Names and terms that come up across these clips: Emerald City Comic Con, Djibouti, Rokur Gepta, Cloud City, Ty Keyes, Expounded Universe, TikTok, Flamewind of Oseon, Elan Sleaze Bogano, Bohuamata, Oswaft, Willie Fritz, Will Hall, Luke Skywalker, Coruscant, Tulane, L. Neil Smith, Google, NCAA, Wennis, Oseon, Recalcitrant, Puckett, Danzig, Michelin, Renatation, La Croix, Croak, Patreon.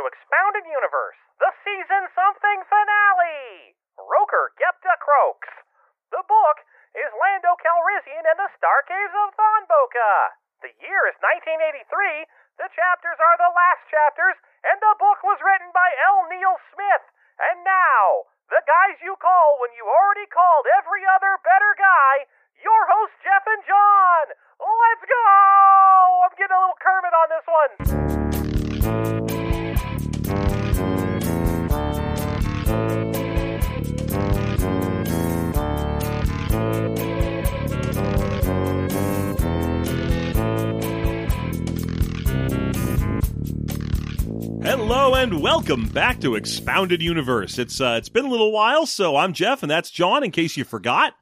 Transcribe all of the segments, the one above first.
to Expounded Universe, the season something finale, Rokur Gepta Croaks. The book is Lando Calrissian and the Star Caves of Thonboka. The year is 1983, the chapters are the last chapters, and the book was written by L. Neil Smith. And now, the guys you call when you already called every other better guy, your hosts Jeff and John. Let's go! I'm getting a little Kermit on this one. Hello and welcome back to Expounded Universe. It's been a little while, so I'm Jeff and that's John, in case you forgot.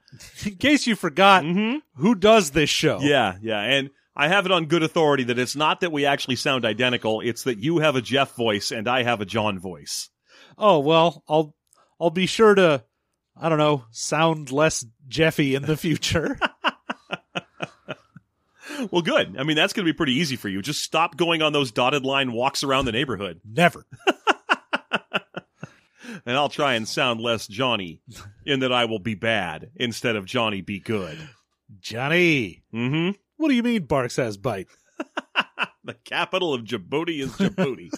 Who does this show? Yeah, and I have it on good authority that it's not that we actually sound identical, it's that you have a Jeff voice and I have a John voice. Oh, well, I'll be sure to, I don't know, sound less Jeffy in the future. Well, good. I mean, that's going to be pretty easy for you. Just stop going on those dotted line walks around the neighborhood. Never. And I'll try and sound less Johnny in that I will be bad instead of Johnny be good. Johnny. Mm-hmm. What do you mean Barks has bite? The capital of Djibouti is Djibouti.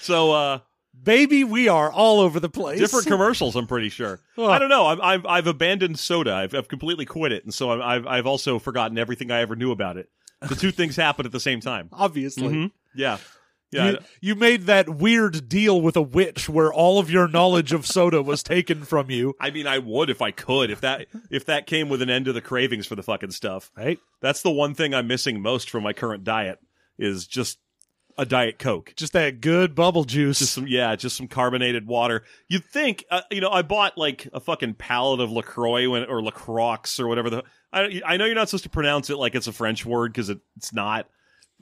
So, baby, we are all over the place. Different commercials, I'm pretty sure. Oh. I don't know. I've abandoned soda. I've completely quit it, and so I've also forgotten everything I ever knew about it. The two things happened at the same time. Obviously. Mm-hmm. Yeah. You made that weird deal with a witch where all of your knowledge of soda was taken from you. I mean, I would if I could. If that came with an end to the cravings for the fucking stuff. Right. That's the one thing I'm missing most from my current diet is just a Diet Coke. Just that good bubble juice. Just some carbonated water. You'd think, I bought like a fucking pallet of La Croix or La Croix or whatever. I know you're not supposed to pronounce it like it's a French word because it's not.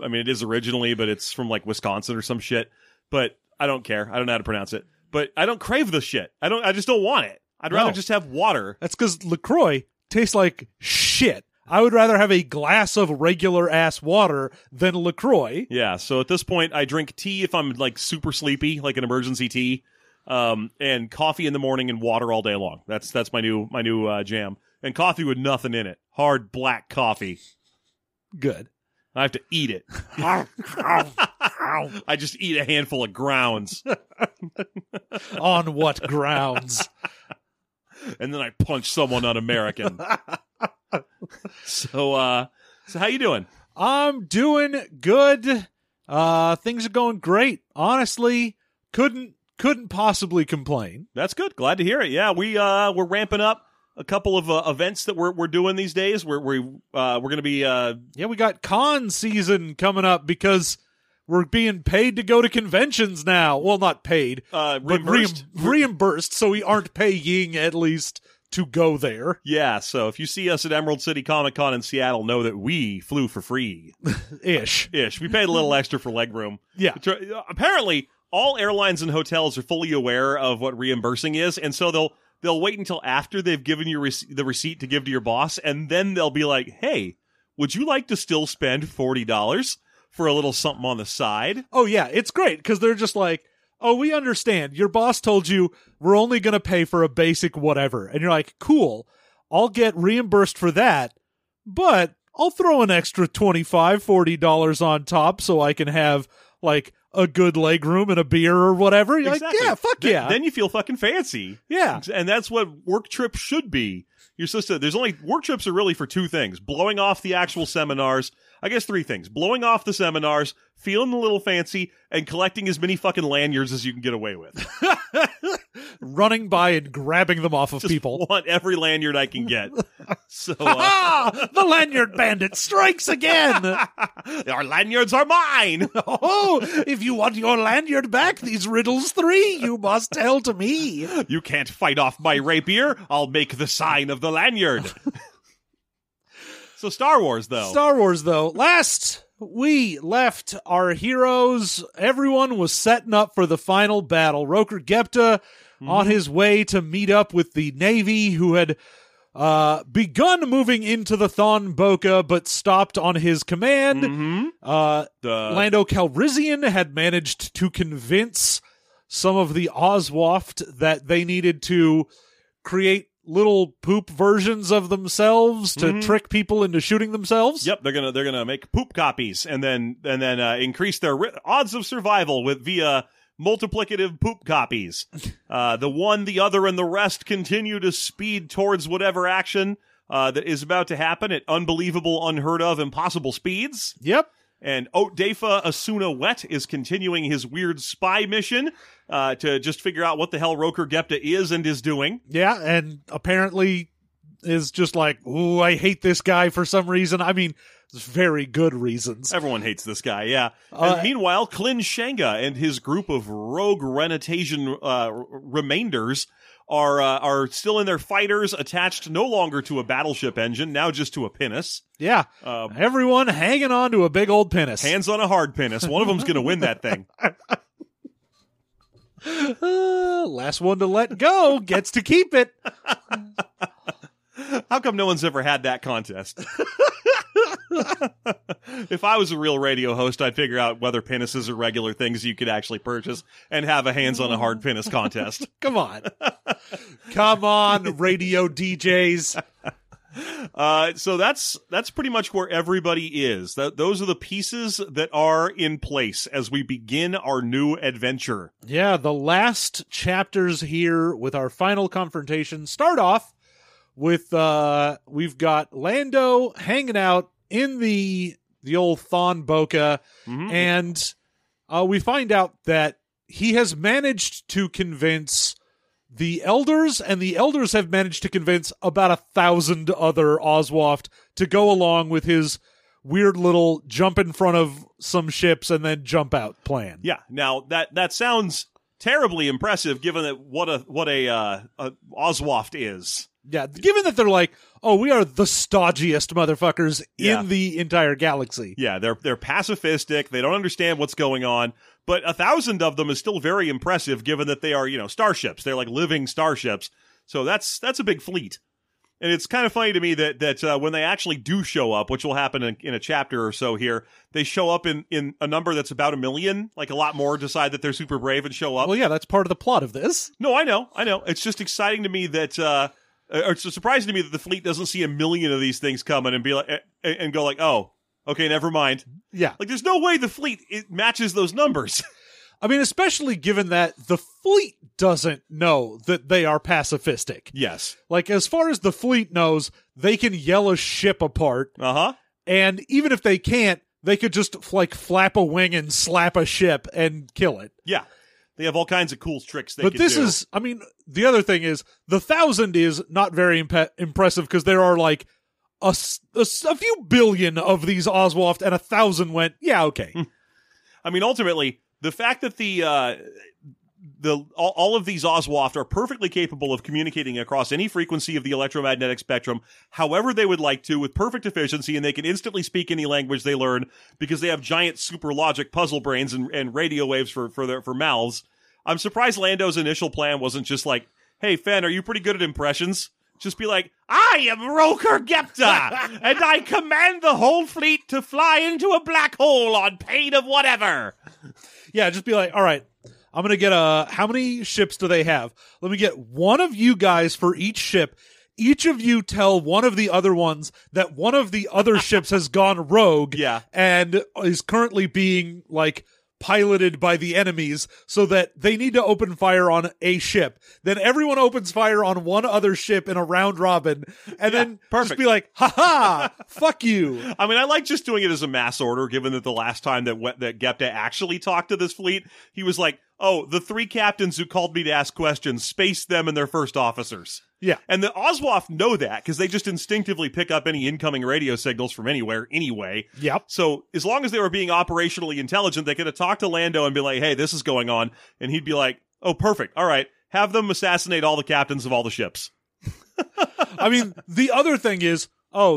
I mean, it is originally, but it's from like Wisconsin or some shit. But I don't care. I don't know how to pronounce it. But I don't crave the shit. I just don't want it. I'd rather just have water. That's because La Croix tastes like shit. I would rather have a glass of regular-ass water than La Croix. Yeah, so at this point, I drink tea if I'm, like, super sleepy, like an emergency tea, and coffee in the morning and water all day long. That's my new jam. And coffee with nothing in it. Hard black coffee. Good. I have to eat it. I just eat a handful of grounds. On what grounds? And then I punch someone un-American. So how you doing? I'm doing good. Things are going great. Honestly, couldn't possibly complain. That's good. Glad to hear it. Yeah, we're ramping up a couple of events that we're doing these days. We're going to be we got con season coming up because we're being paid to go to conventions now. Well, not paid, reimbursed. But reimbursed, so we aren't paying at least to go there. Yeah, so if you see us at Emerald City Comic Con in Seattle, know that we flew for free. Ish. We paid a little extra for leg room. Yeah. Apparently, all airlines and hotels are fully aware of what reimbursing is, and so they'll wait until after they've given you the receipt to give to your boss, and then they'll be like, hey, would you like to still spend $40 for a little something on the side? Oh, yeah, it's great, because they're just like, oh, we understand. Your boss told you we're only going to pay for a basic whatever. And you're like, cool, I'll get reimbursed for that, but I'll throw an extra $25, $40 on top so I can have, like, a good leg room and a beer or whatever. You're exactly. Like, yeah, fuck yeah. Then you feel fucking fancy. Yeah. And that's what work trips should be. You're supposed to, work trips are really for two things. Blowing off the actual seminars. I guess three things. Blowing off the seminars, feeling a little fancy, and collecting as many fucking lanyards as you can get away with. Running by and grabbing them off of just people. Want every lanyard I can get. So, the lanyard bandit strikes again! Our lanyards are mine! Oh, if you want your lanyard back, these riddles three, you must tell to me. You can't fight off my rapier. I'll make the sign of the lanyard. So Star Wars, though. Last we left our heroes, everyone was setting up for the final battle. Rokur Gepta on his way to meet up with the Navy, who had begun moving into the Thonboka, but stopped on his command. Mm-hmm. Lando Calrissian had managed to convince some of the Oswaft that they needed to create little poop versions of themselves to trick people into shooting themselves. Yep, they're gonna make poop copies and then increase their odds of survival via multiplicative poop copies. The one, the other, and the rest continue to speed towards whatever action that is about to happen at unbelievable, unheard of, impossible speeds. Yep. And Odefa Asuna Wet is continuing his weird spy mission to just figure out what the hell Rokur Gepta is and is doing. Yeah, and apparently is just like, ooh, I hate this guy for some reason. I mean, very good reasons. Everyone hates this guy, yeah. And meanwhile, Clint Shanga and his group of rogue Renatation remainders are still in their fighters, attached no longer to a battleship engine, now just to a pinnace. Yeah. Everyone hanging on to a big old pinnace. Hands on a hard pinnace. One of them's going to win that thing. Last one to let go gets to keep it. How come no one's ever had that contest? If I was a real radio host, I'd figure out whether pinnaces are regular things you could actually purchase and have a hands on a hard pinnace contest. Come on. Come on, radio DJs. So that's pretty much where everybody is. Those are the pieces that are in place as we begin our new adventure. Yeah, the last chapters here with our final confrontation start off with we've got Lando hanging out in the old Thonboka, and we find out that he has managed to convince the elders, and the elders have managed to convince about 1,000 other Oswaft to go along with his weird little jump in front of some ships and then jump out plan. Yeah, now that sounds terribly impressive, given that what a Oswaft is. Yeah, given that they're like, oh, we are the stodgiest motherfuckers in the entire galaxy. Yeah, they're pacifistic. They don't understand what's going on. But 1,000 of them is still very impressive, given that they are, starships. They're like living starships. So that's a big fleet. And it's kind of funny to me that when they actually do show up, which will happen in a chapter or so here, they show up in a number that's about 1 million, like a lot more decide that they're super brave and show up. Well, yeah, that's part of the plot of this. No, I know. It's just exciting to me that... it's surprising to me that the fleet doesn't see 1 million of these things coming and be like, and go like, oh, okay, never mind. Yeah, like there's no way the fleet matches those numbers. I mean, especially given that the fleet doesn't know that they are pacifistic. Yes, like as far as the fleet knows, they can yell a ship apart. And even if they can't, they could just like flap a wing and slap a ship and kill it. Yeah. They have all kinds of cool tricks they can do. But this is, I mean, the other thing is, the 1,000 is not very impressive because there are like a few billion of these Oswaft and 1,000 went, yeah, okay. I mean, ultimately, the fact that all of these Oswaft are perfectly capable of communicating across any frequency of the electromagnetic spectrum, however they would like to, with perfect efficiency, and they can instantly speak any language they learn because they have giant super logic puzzle brains and radio waves for mouths. I'm surprised Lando's initial plan wasn't just like, hey, Fenn, are you pretty good at impressions? Just be like, I am Rokur Gepta, and I command the whole fleet to fly into a black hole on pain of whatever. Yeah, just be like, all right. I'm going to get how many ships do they have? Let me get one of you guys for each ship. Each of you tell one of the other ones that one of the other ships has gone rogue and is currently being like piloted by the enemies so that they need to open fire on a ship. Then everyone opens fire on one other ship in a round robin and then just be like, ha-ha, fuck you. I mean, I like just doing it as a mass order, given that the last time that Gepta actually talked to this fleet, he was like, oh, the three captains who called me to ask questions, space them and their first officers. Yeah. And the Oswaft know that because they just instinctively pick up any incoming radio signals from anywhere anyway. Yep. So as long as they were being operationally intelligent, they could have talked to Lando and be like, hey, this is going on. And he'd be like, oh, perfect. All right. Have them assassinate all the captains of all the ships. I mean, the other thing is,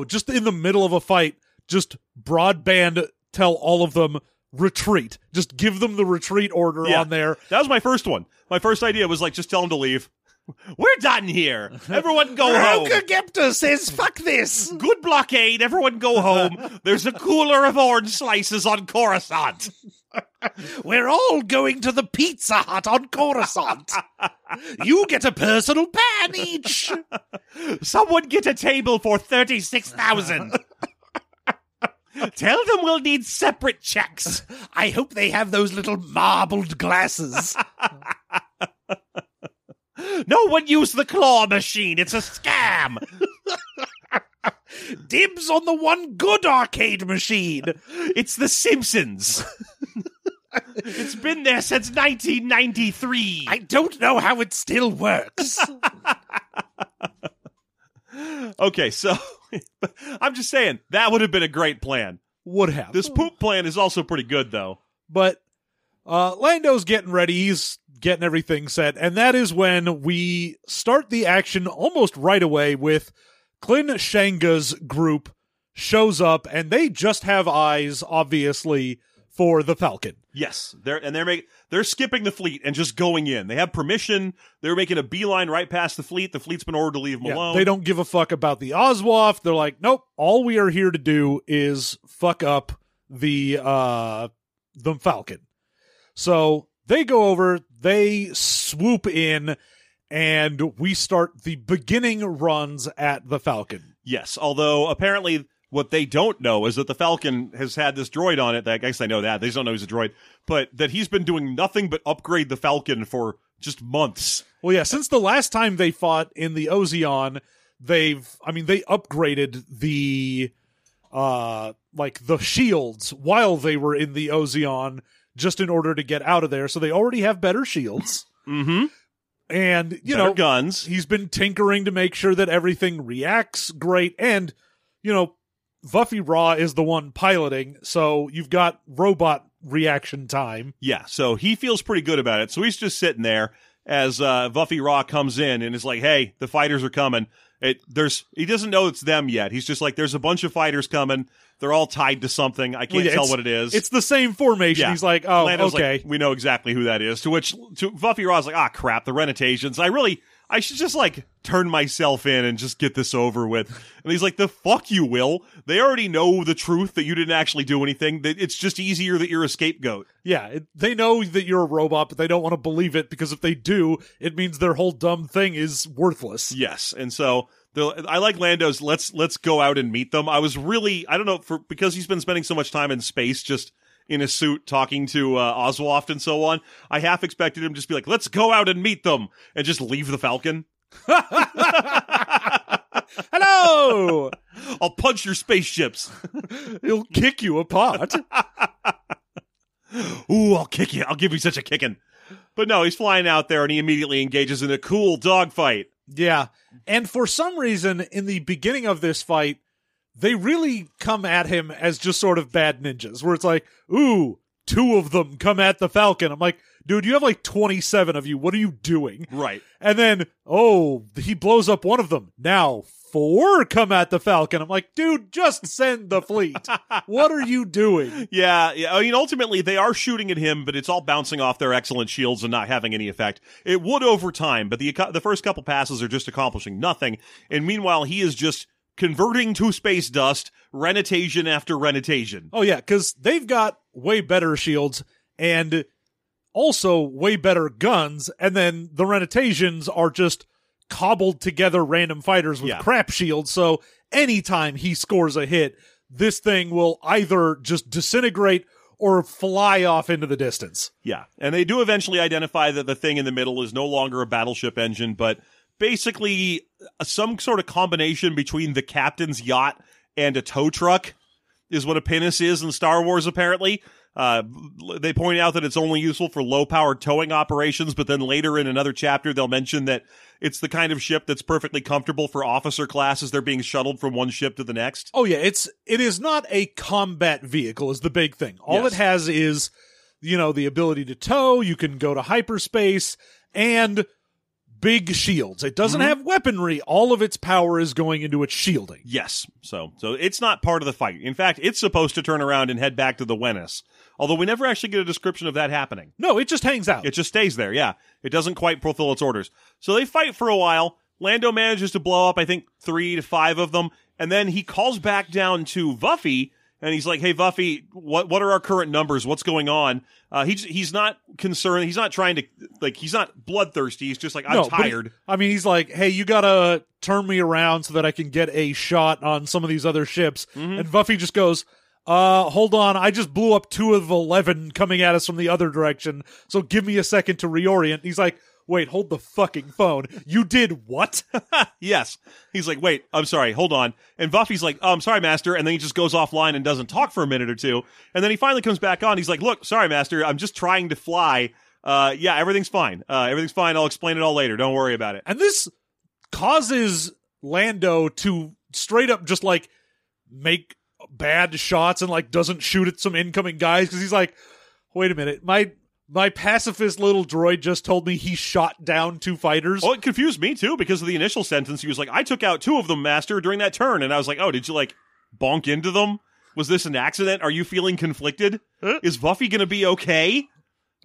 just in the middle of a fight, just broadband tell all of them, retreat. Just give them the retreat order on there. That was my first one. My first idea was like, just tell them to leave. We're done here. Everyone go home. Rokur Gepta says, fuck this. Good blockade. Everyone go home. There's a cooler of orange slices on Coruscant. We're all going to the Pizza Hut on Coruscant. You get a personal pan each. Someone get a table for 36,000. Tell them we'll need separate checks. I hope they have those little marbled glasses. No one use the claw machine. It's a scam. Dibs on the one good arcade machine. It's The Simpsons. It's been there since 1993. I don't know how it still works. Okay, so I'm just saying, that would have been a great plan. Would have. This poop plan is also pretty good, though. But Lando's getting ready. He's getting everything set. And that is when we start the action almost right away with Clint Shanga's group shows up, and they just have eyes, obviously, for the Falcon. Yes, they're skipping the fleet and just going in. They have permission. They're making a beeline right past the fleet. The fleet's been ordered to leave them alone. They don't give a fuck about the Oswaft. They're like, nope, all we are here to do is fuck up the Falcon. So they go over, they swoop in, and we start the beginning runs at the Falcon. Yes, although apparently what they don't know is that the Falcon has had this droid on it. I guess they know that. They just don't know he's a droid. But that he's been doing nothing but upgrade the Falcon for just months. Well, yeah, since the last time they fought in the Oseon, they upgraded the the shields while they were in the Oseon just in order to get out of there. So they already have better shields. Mm-hmm. And, better guns. He's been tinkering to make sure that everything reacts great. And, Vuffy Raw is the one piloting, so you've got robot reaction time. Yeah, so he feels pretty good about it. So he's just sitting there as Vuffy Raw comes in and is like, hey, the fighters are coming. He doesn't know it's them yet. He's just like, there's a bunch of fighters coming. They're all tied to something. I can't tell what it is. It's the same formation. Yeah. He's like, oh, Lando's okay. Like, we know exactly who that is. To which Vuffy Raw's like, ah, crap, the Renatations. I should just, turn myself in and just get this over with. And he's like, the fuck you, Will. They already know the truth that you didn't actually do anything. It's just easier that you're a scapegoat. Yeah, they know that you're a robot, but they don't want to believe it, because if they do, it means their whole dumb thing is worthless. Yes, and so I like Lando's, let's go out and meet them. I was really, I don't know, because he's been spending so much time in space just in a suit talking to Oswaft and so on, I half expected him to just be like, let's go out and meet them, and just leave the Falcon. Hello! I'll punch your spaceships. He'll kick you apart. Ooh, I'll kick you. I'll give you such a kicking. But no, he's flying out there, and he immediately engages in a cool dogfight. Yeah, and for some reason, in the beginning of this fight, they really come at him as just sort of bad ninjas, where it's like, ooh, two of them come at the Falcon. I'm like, dude, you have 27 of you. What are you doing? Right. And then, oh, he blows up one of them. Now 4 come at the Falcon. I'm like, dude, just send the fleet. What are you doing? Yeah. I mean, ultimately, they are shooting at him, but it's all bouncing off their excellent shields and not having any effect. It would over time, but the first couple passes are just accomplishing nothing. And meanwhile, he is just converting to space dust, Renatation after Renatation. Oh, yeah, because they've got way better shields and also way better guns, and then the Renatations are just cobbled together random fighters with crap shields, so anytime he scores a hit, this thing will either just disintegrate or fly off into the distance. Yeah, and they do eventually identify that the thing in the middle is no longer a battleship engine, but basically some sort of combination between the captain's yacht and a tow truck is what a pinnace is in Star Wars, apparently. They point out that it's only useful for low-power towing operations, but then later in another chapter they'll mention that it's the kind of ship that's perfectly comfortable for officer class as they're being shuttled from one ship to the next. Oh, yeah, it is not a combat vehicle is the big thing. All It has is, the ability to tow, you can go to hyperspace, and big shields. It doesn't have weaponry. All of its power is going into its shielding. Yes. So it's not part of the fight. In fact, it's supposed to turn around and head back to the Wennis. Although we never actually get a description of that happening. No, it just hangs out. It just stays there, yeah. It doesn't quite fulfill its orders. So they fight for a while. Lando manages to blow up, I think, 3 to 5 of them. And then he calls back down to Vuffy, and he's like, hey, Vuffy, what are our current numbers? What's going on? He's not concerned. He's not trying to, like, he's not bloodthirsty. He's just like, I'm tired. He's like, hey, you got to turn me around so that I can get a shot on some of these other ships. Mm-hmm. And Vuffy just goes, hold on, I just blew up 2 of 11 coming at us from the other direction, so give me a second to reorient. And he's like, wait, hold the fucking phone. You did what? Yes. He's like, wait, I'm sorry, hold on. And Vuffy's like, oh, I'm sorry, master. And then he just goes offline and doesn't talk for a minute or two. And then he finally comes back on. He's like, look, sorry, master, I'm just trying to fly. Yeah, everything's fine. Everything's fine. I'll explain it all later. Don't worry about it. And this causes Lando to straight up just, like, make bad shots and, like, doesn't shoot at some incoming guys because he's like, wait a minute, my pacifist little droid just told me he shot down 2 fighters. Well, it confused me, too, because of the initial sentence. He was like, I took out 2 of them, master, during that turn. And I was like, oh, did you, like, bonk into them? Was this an accident? Are you feeling conflicted? Huh? Is Vuffy going to be okay?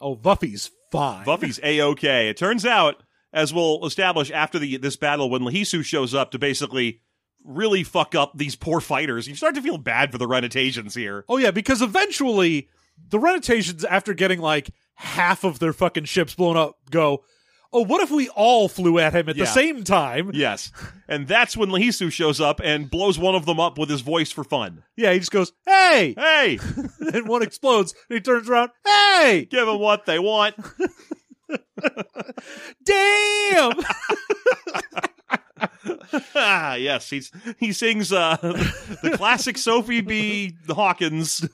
Oh, Vuffy's fine. Vuffy's A-okay. It turns out, as we'll establish after this battle, when Lehesu shows up to basically really fuck up these poor fighters, you start to feel bad for the Renatations here. Oh, yeah, because eventually the Renatations, after getting, like, half of their fucking ships blown up, go, oh, what if we all flew at him at the same time? Yes. And that's when Lehesu shows up and blows one of them up with his voice for fun. Yeah, he just goes, hey! Hey! And one explodes, and he turns around, hey! Give them what they want. Damn! Yes, he sings the classic Sophie B. Hawkins.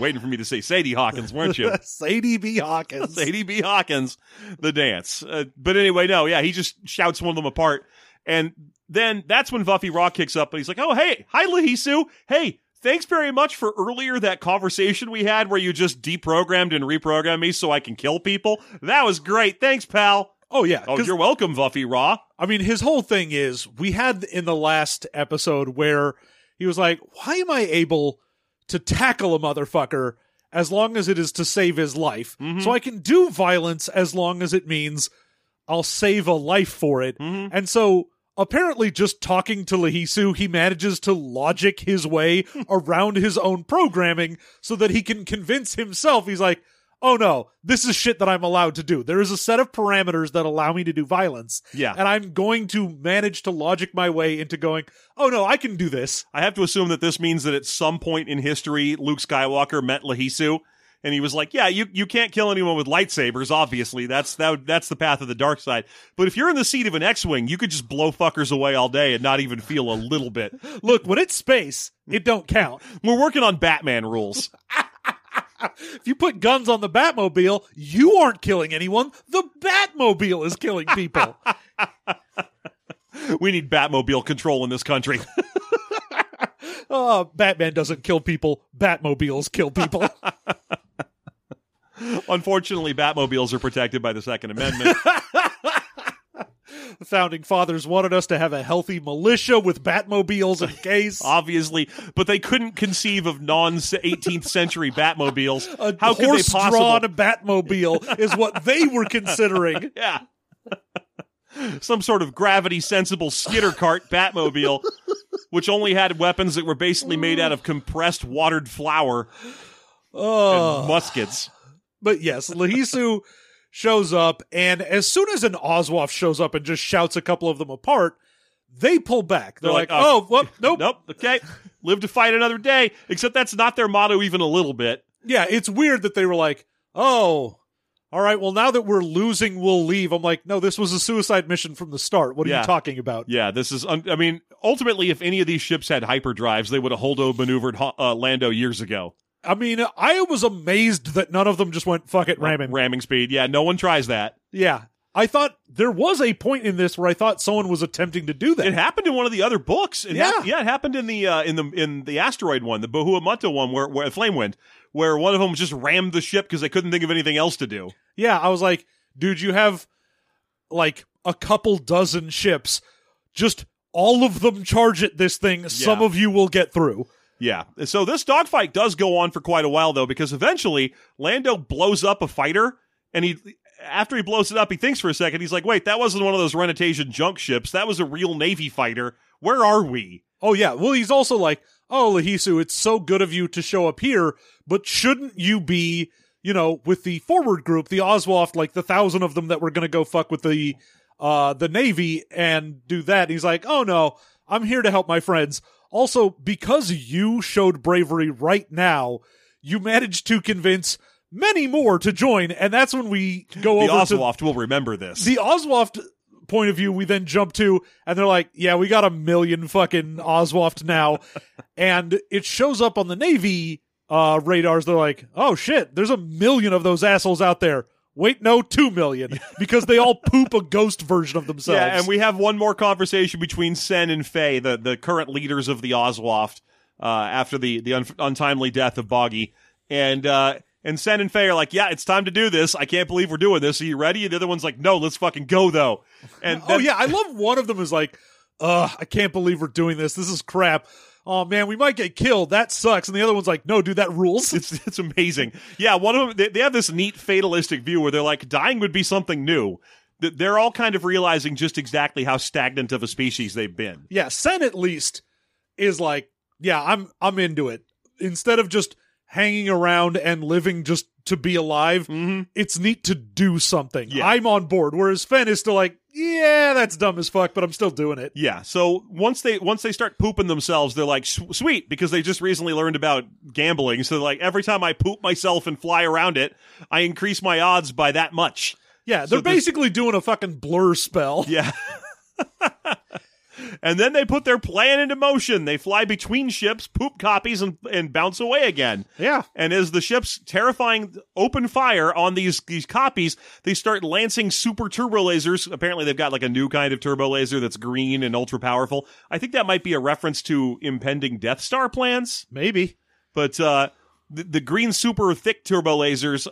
Waiting for me to say Sadie Hawkins, weren't you? Sadie B. Hawkins. Sadie B. Hawkins, the dance. But anyway, no, yeah, he just shouts one of them apart. And then that's when Vuffy Raw kicks up, and he's like, oh, hey, hi, Lehesu. Hey, thanks very much for earlier that conversation we had where you just deprogrammed and reprogrammed me so I can kill people. That was great. Thanks, pal. Oh, yeah. Oh, you're welcome, Vuffy Raw. I mean, his whole thing is, we had in the last episode where he was like, why am I able to tackle a motherfucker as long as it is to save his life? Mm-hmm. So I can do violence as long as it means I'll save a life for it. Mm-hmm. And so apparently just talking to Lehesu, he manages to logic his way around his own programming so that he can convince himself. He's like, oh no, this is shit that I'm allowed to do. There is a set of parameters that allow me to do violence. Yeah. And I'm going to manage to logic my way into going, oh no, I can do this. I have to assume that this means that at some point in history, Luke Skywalker met Lehesu, and he was like, yeah, you can't kill anyone with lightsabers, obviously. That's the path of the dark side. But if you're in the seat of an X-Wing, you could just blow fuckers away all day and not even feel a little bit. Look, when it's space, it don't count. We're working on Batman rules. If you put guns on the Batmobile, you aren't killing anyone. The Batmobile is killing people. We need Batmobile control in this country. Oh, Batman doesn't kill people. Batmobiles kill people. Unfortunately, Batmobiles are protected by the Second Amendment. The Founding Fathers wanted us to have a healthy militia with Batmobiles in case. Obviously, but they couldn't conceive of non-18th century Batmobiles. A How could they possibly? Horse-drawn Batmobile is what they were considering. Yeah. Some sort of gravity-sensible skitter cart Batmobile, which only had weapons that were basically made out of compressed watered flour and muskets. But yes, Lehesu shows up, and as soon as an Oswaft shows up and just shouts a couple of them apart, they pull back. They're like, oh, whoop, nope. Nope, okay, live to fight another day, except that's not their motto even a little bit. Yeah, it's weird that they were like, oh, all right, well, now that we're losing, we'll leave. I'm like, no, this was a suicide mission from the start. What are you talking about? Yeah, this is, ultimately, if any of these ships had hyperdrives, they would have holdo maneuvered Lando years ago. I mean, I was amazed that none of them just went, fuck it, ramming. Ramming speed, yeah, no one tries that. Yeah, I thought there was a point in this where I thought someone was attempting to do that. It happened in one of the other books. It happened in the asteroid one, the Bohuamata one, where Flamewind, where one of them just rammed the ship because they couldn't think of anything else to do. Yeah, I was like, dude, you have, like, a couple dozen ships. Just all of them charge at this thing. Yeah. Some of you will get through. Yeah. So this dogfight does go on for quite a while, though, because eventually Lando blows up a fighter, and after he blows it up, he thinks for a second. He's like, wait, that wasn't one of those Renatation junk ships. That was a real Navy fighter. Where are we? Oh, yeah. Well, he's also like, oh, Lehesu, it's so good of you to show up here, but shouldn't you be, you know, with the forward group, the Oswaft, like the 1,000 of them that were going to go fuck with the Navy and do that? And he's like, oh, no, I'm here to help my friends. Also, because you showed bravery right now, you managed to convince many more to join, and that's when we go over to... The Oswaft will remember this. The Oswaft point of view we then jump to, and they're like, yeah, we got 1 million fucking Oswaft now, and it shows up on the Navy radars. They're like, oh shit, there's 1 million of those assholes out there. Wait, no, 2 million, because they all poop a ghost version of themselves. Yeah, and we have one more conversation between Sen and Faye, the current leaders of the Oswaft, after the untimely death of Boggy. And Sen and Faye are like, yeah, it's time to do this. I can't believe we're doing this. Are you ready? And the other one's like, no, let's fucking go, though. And then, oh, yeah, I love one of them is like, I can't believe we're doing this. This is crap. Oh, man, we might get killed. That sucks. And the other one's like, no, dude, that rules. It's amazing. Yeah, one of them, they have this neat fatalistic view where they're like, dying would be something new. They're all kind of realizing just exactly how stagnant of a species they've been. Yeah, Sen at least is like, yeah, I'm into it. Instead of just hanging around and living just to be alive, It's neat to do something. Yeah. I'm on board. Whereas Fen is still like, yeah, that's dumb as fuck, but I'm still doing it. Yeah. So once they start pooping themselves, they're like, sweet, because they just recently learned about gambling. So like, every time I poop myself and fly around it, I increase my odds by that much. Yeah. They're basically doing a fucking blur spell. Yeah. And then they put their plan into motion. They fly between ships, poop copies, and bounce away again. Yeah. And as the ships terrifying open fire on these copies, they start lancing super turbo lasers. Apparently they've got like a new kind of turbo laser that's green and ultra powerful. I think that might be a reference to impending Death Star plans. Maybe. But the green super thick turbo lasers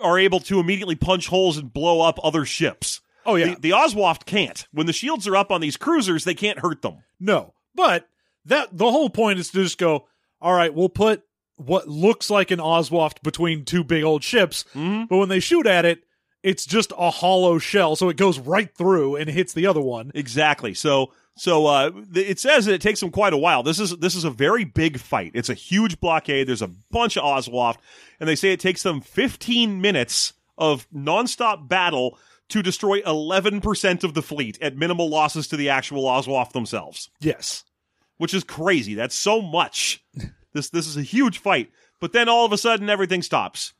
are able to immediately punch holes and blow up other ships. Oh, yeah. The Oswaft can't. When the shields are up on these cruisers, they can't hurt them. No. But the whole point is to just go, all right, we'll put what looks like an Oswaft between two big old ships, but when they shoot at it, it's just a hollow shell, so it goes right through and hits the other one. Exactly. So it says that it takes them quite a while. This is a very big fight. It's a huge blockade. There's a bunch of Oswaft, and they say it takes them 15 minutes of nonstop battle to destroy 11% of the fleet at minimal losses to the actual Oswaft themselves. Yes. Which is crazy. That's so much. This is a huge fight. But then all of a sudden, everything stops.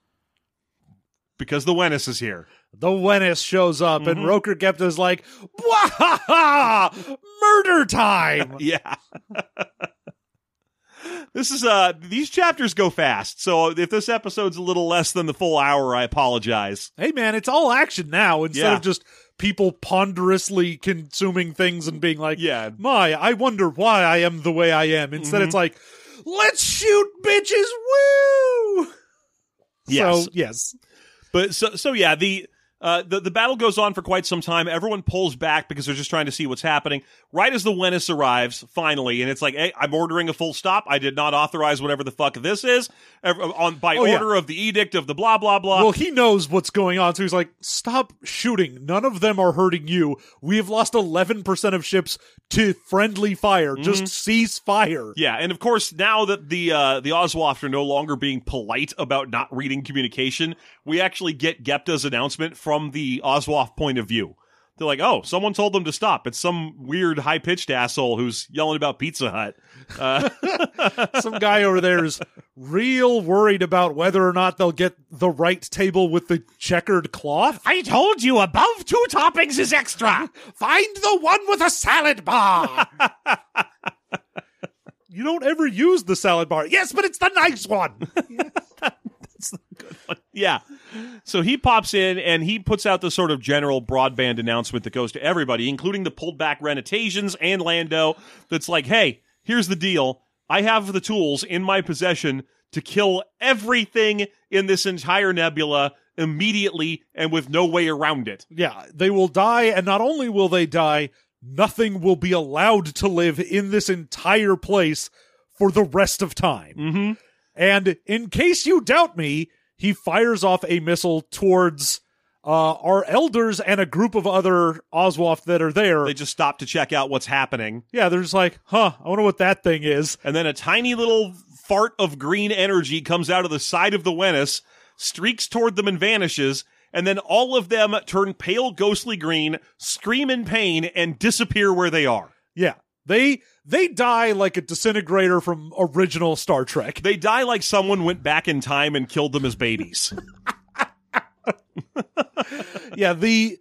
Because the Wennis is here. The Wennis shows up, and Rokur Gepta is like, "Wahaha! Murder time!" Yeah. This is these chapters go fast, so if this episode's a little less than the full hour, I apologize. Hey man, it's all action now instead of just people ponderously consuming things and being like, yeah, I wonder why I am the way I am. Instead it's like, let's shoot bitches, woo! Yes. So, yes. But so yeah, the battle goes on for quite some time. Everyone pulls back because they're just trying to see what's happening. Right as the Wennis arrives, finally, and it's like, hey, I'm ordering a full stop. I did not authorize whatever the fuck this is by order of the edict of the blah, blah, blah. Well, he knows what's going on, so he's like, stop shooting. None of them are hurting you. We have lost 11% of ships to friendly fire. Just cease fire. Yeah, and of course, now that the Oswaft are no longer being polite about not reading communication, we actually get Gepta's announcement from the Oswaft point of view. They're like, oh, someone told them to stop. It's some weird high-pitched asshole who's yelling about Pizza Hut. Some guy over there is real worried about whether or not they'll get the right table with the checkered cloth. I told you, above 2 toppings is extra. Find the one with a salad bar. You don't ever use the salad bar. Yes, but it's the nice one. That's the good one. Yeah. So he pops in and he puts out the sort of general broadband announcement that goes to everybody, including the pulled back Renatations and Lando, that's like, hey, here's the deal. I have the tools in my possession to kill everything in this entire nebula immediately and with no way around it. Yeah, they will die, and not only will they die, nothing will be allowed to live in this entire place for the rest of time. Mm-hmm. And in case you doubt me, he fires off a missile towards our elders and a group of other Oswaft that are there. They just stop to check out what's happening. Yeah, they're just like, huh, I wonder what that thing is. And then a tiny little fart of green energy comes out of the side of the Wennis, streaks toward them and vanishes, and then all of them turn pale ghostly green, scream in pain, and disappear where they are. Yeah. They die like a disintegrator from original Star Trek. They die like someone went back in time and killed them as babies. Yeah, the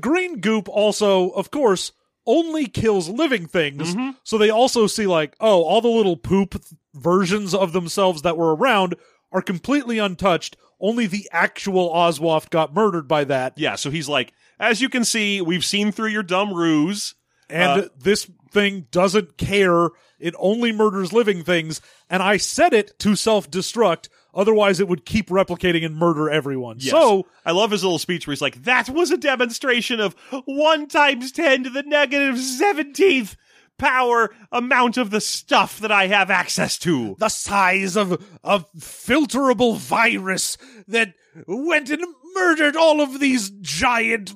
green goop also, of course, only kills living things, mm-hmm. so they also see, like, oh, all the little poop versions of themselves that were around are completely untouched. Only the actual Oswaft got murdered by that. Yeah, so he's like, as you can see, we've seen through your dumb ruse. And this thing doesn't care. It only murders living things. And I set it to self-destruct. Otherwise, it would keep replicating and murder everyone. Yes. So I love his little speech where he's like, that was a demonstration of 1 × 10⁻¹⁴ power amount of the stuff that I have access to. The size of a filterable virus that went and murdered all of these giant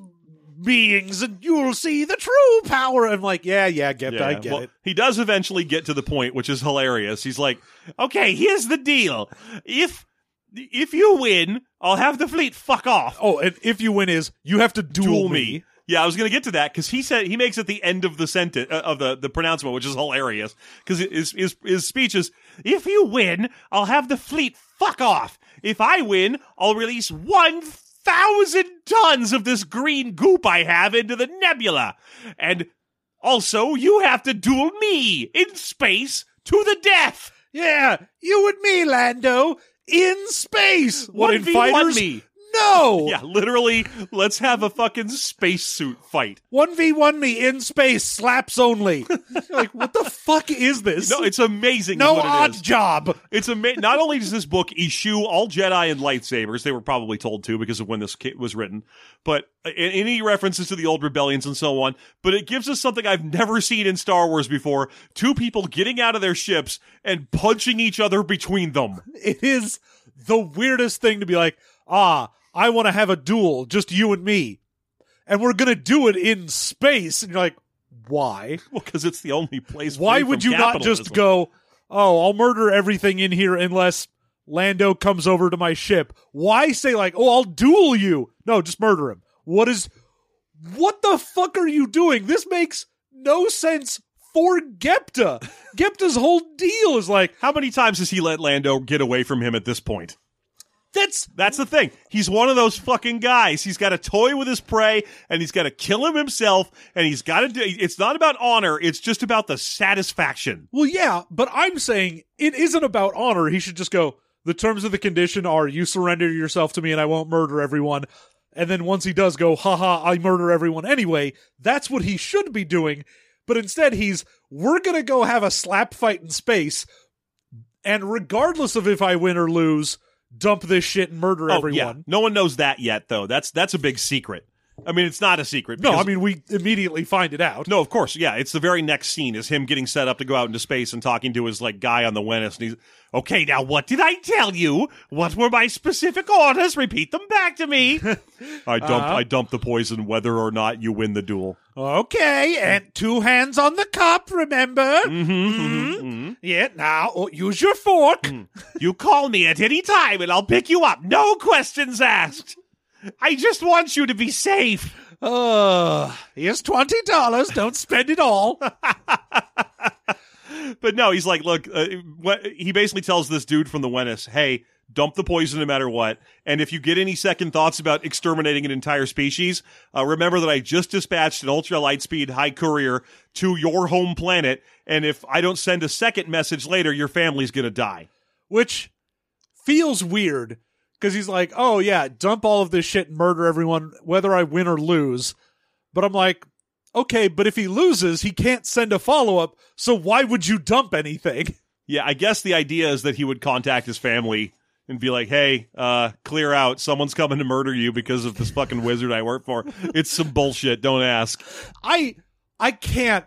beings, and you'll see the true power. I'm like, I get it. He does eventually get to the point, which is hilarious. He's like, okay, here's the deal. If you win, I'll have the fleet fuck off. Oh, and if you win is, you have to duel me. Yeah, I was going to get to that, because he said he makes it the end of the sentence, of the pronouncement, which is hilarious, because his speech is, if you win, I'll have the fleet fuck off. If I win, I'll release 1,000 tons of this green goop I have into the nebula. And also, you have to duel me in space to the death. Yeah, you and me, Lando, in space. What, in fighters? Me. No. Yeah, literally, let's have a fucking spacesuit fight. 1v1 me in space, slaps only. Like, what the fuck is this? No, it's amazing. No odd job. It's amazing. Not only does this book eschew all Jedi and lightsabers, they were probably told to because of when this was written, but any references to the old rebellions and so on, but it gives us something I've never seen in Star Wars before. Two people getting out of their ships and punching each other between them. It is the weirdest thing to be like, ah, I want to have a duel, just you and me. And we're going to do it in space. And you're like, why? Well, because it's the only place. Why would you capitalism. Not just go, oh, I'll murder everything in here unless Lando comes over to my ship. Why say like, oh, I'll duel you? No, just murder him. What the fuck are you doing? This makes no sense for Gepta. Gepta's whole deal is like, how many times has he let Lando get away from him at this point? That's the thing. He's one of those fucking guys. He's got to toy with his prey, and he's got to kill him himself, and he's got to do... It's not about honor. It's just about the satisfaction. Well, yeah, but I'm saying it isn't about honor. He should just go, the terms of the condition are you surrender yourself to me and I won't murder everyone. And then once he does go, haha, I murder everyone anyway. That's what he should be doing. But instead he's, we're going to go have a slap fight in space, and regardless of if I win or lose... dump this shit and murder everyone. Yeah. No one knows that yet, though. That's a big secret. I mean, it's not a secret. No, I mean, we immediately find it out. No, of course. Yeah, it's the very next scene is him getting set up to go out into space and talking to his, like, guy on the Wennis. And he's, okay, now what did I tell you? What were my specific orders? Repeat them back to me. I dump the poison whether or not you win the duel. Okay, and 2 hands on the cup, remember? Mm-hmm. Mm-hmm. Mm-hmm. Yeah, now use your fork. Mm. You call me at any time and I'll pick you up. No questions asked. I just want you to be safe. Here's $20. Don't spend it all. But no, he's like, look, he basically tells this dude from the Wennis, hey, dump the poison no matter what. And if you get any second thoughts about exterminating an entire species, remember that I just dispatched an ultra light speed high courier to your home planet. And if I don't send a second message later, your family's going to die. Which feels weird. Because he's like, oh, yeah, dump all of this shit and murder everyone, whether I win or lose. But I'm like, okay, but if he loses, he can't send a follow-up, so why would you dump anything? Yeah, I guess the idea is that he would contact his family and be like, hey, clear out. Someone's coming to murder you because of this fucking wizard I work for. It's some bullshit. Don't ask. I can't.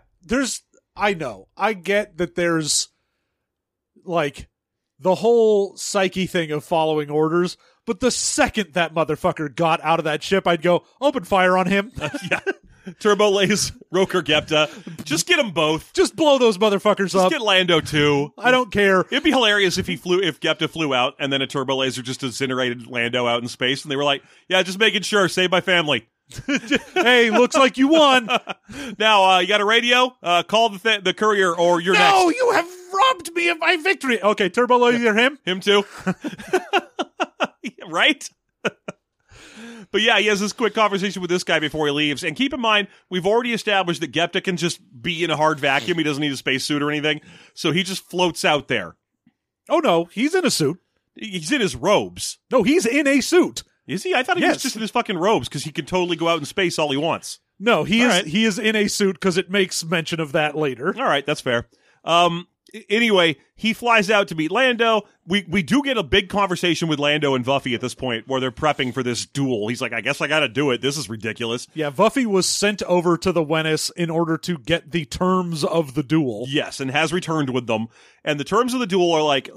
I know. I get that there's like the whole psyche thing of following orders. But the second that motherfucker got out of that ship, I'd go, open fire on him. Yeah. Turbo Lays, Rokur Gepta. Just get them both. Just blow those motherfuckers up. Just get Lando too. I don't care. It'd be hilarious if Gepta flew out and then a turbo laser just incinerated Lando out in space and they were like, yeah, just making sure, save my family. Hey, looks like you won. Now, you got a radio? Call the courier or you're next. No, you have robbed me of my victory. Okay, turbo laser him. Him too. Right? But yeah, he has this quick conversation with this guy before he leaves. And keep in mind, we've already established that Gepta can just be in a hard vacuum. He doesn't need a spacesuit or anything. So he just floats out there. Oh, no. He's in a suit. He's in his robes. No, he's in a suit. Is he? I thought he was just in his fucking robes because he can totally go out in space all he wants. No, he is in a suit because it makes mention of that later. All right, that's fair. Anyway, he flies out to meet Lando. We do get a big conversation with Lando and Vuffy at this point where they're prepping for this duel. He's like, I guess I gotta do it. This is ridiculous. Yeah, Vuffy was sent over to the Wennis in order to get the terms of the duel. Yes, and has returned with them. And the terms of the duel are like...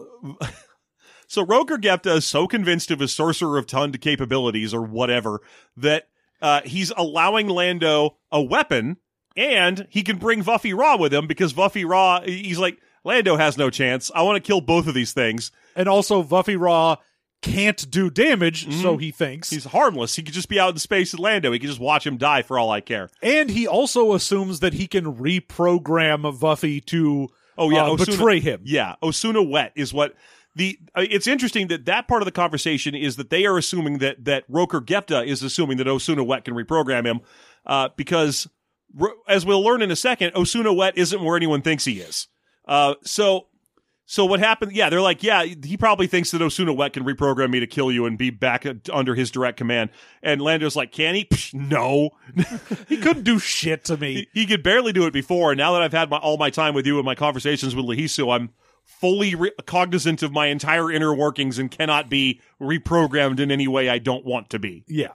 So Rokur Gepta is so convinced of his Sorcerer of Tund capabilities or whatever that he's allowing Lando a weapon and he can bring Vuffy Raw with him because Vuffy Raw, he's like... Lando has no chance. I want to kill both of these things. And also, Vuffy Raw can't do damage, so he thinks. He's harmless. He could just be out in space with Lando. He could just watch him die for all I care. And he also assumes that he can reprogram Vuffy to Osuna, betray him. Yeah, Osuna Wet is what... it's interesting that part of the conversation is that they are assuming that Rokur Gepta is assuming that Osuna Wet can reprogram him, because, as we'll learn in a second, Osuna Wet isn't where anyone thinks he is. So what happened? Yeah, they're like, yeah, he probably thinks that Osuna Wet can reprogram me to kill you and be back under his direct command. And Lando's like, can he? Psh, no, he couldn't do shit to me. He could barely do it before. Now that I've had all my time with you and my conversations with Lehesu, I'm fully cognizant of my entire inner workings and cannot be reprogrammed in any way I don't want to be. Yeah.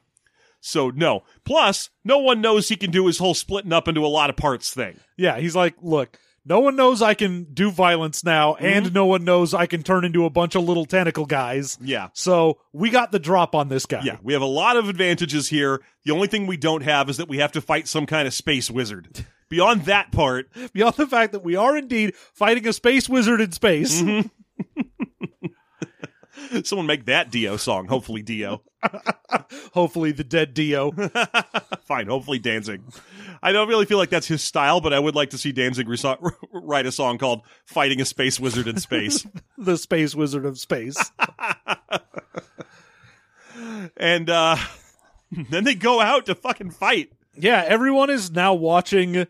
So no. Plus, no one knows he can do his whole splitting up into a lot of parts thing. Yeah, he's like, look. No one knows I can do violence now, and no one knows I can turn into a bunch of little tentacle guys. Yeah. So we got the drop on this guy. Yeah, we have a lot of advantages here. The only thing we don't have is that we have to fight some kind of space wizard. Beyond that part. Beyond the fact that we are indeed fighting a space wizard in space. Mm-hmm. Someone make that Dio song. Hopefully Dio. Hopefully the dead Dio. Fine, hopefully Danzig. I don't really feel like that's his style, but I would like to see Danzig write a song called Fighting a Space Wizard in Space. The Space Wizard of Space. And then they go out to fucking fight. Yeah, everyone is now watching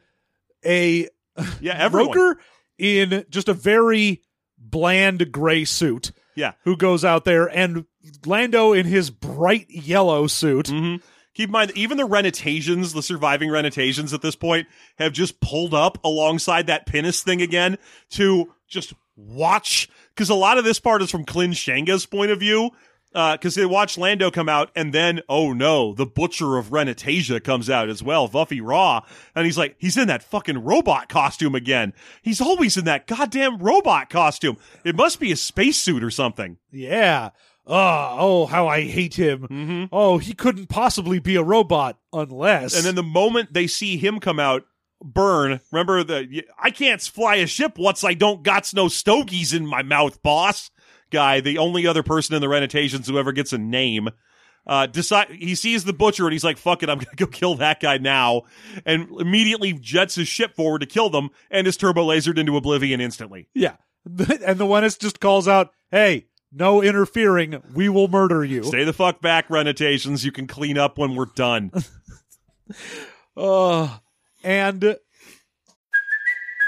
a Rokur in just a very bland gray suit. Yeah. Who goes out there, and Lando in his bright yellow suit. Mm-hmm. Keep in mind, even the surviving Renatations at this point, have just pulled up alongside that pinnace thing again to just watch. Because a lot of this part is from Clint Shanga's point of view. Because they watch Lando come out, and then, oh no, the Butcher of Renatasia comes out as well, Vuffy Raw. And he's like, he's in that fucking robot costume again. He's always in that goddamn robot costume. It must be a spacesuit or something. Yeah. Oh, how I hate him. Mm-hmm. Oh, he couldn't possibly be a robot unless... And then the moment they see him come out, burn, remember I can't fly a ship once I don't got no stogies in my mouth, boss. Guy, the only other person in the Renatations who ever gets a name, he sees the Butcher and he's like, fuck it, I'm going to go kill that guy now. And immediately jets his ship forward to kill them and is turbo lasered into oblivion instantly. Yeah. And the Wennis just calls out, hey... No interfering. We will murder you. Stay the fuck back, Renatations. You can clean up when we're done.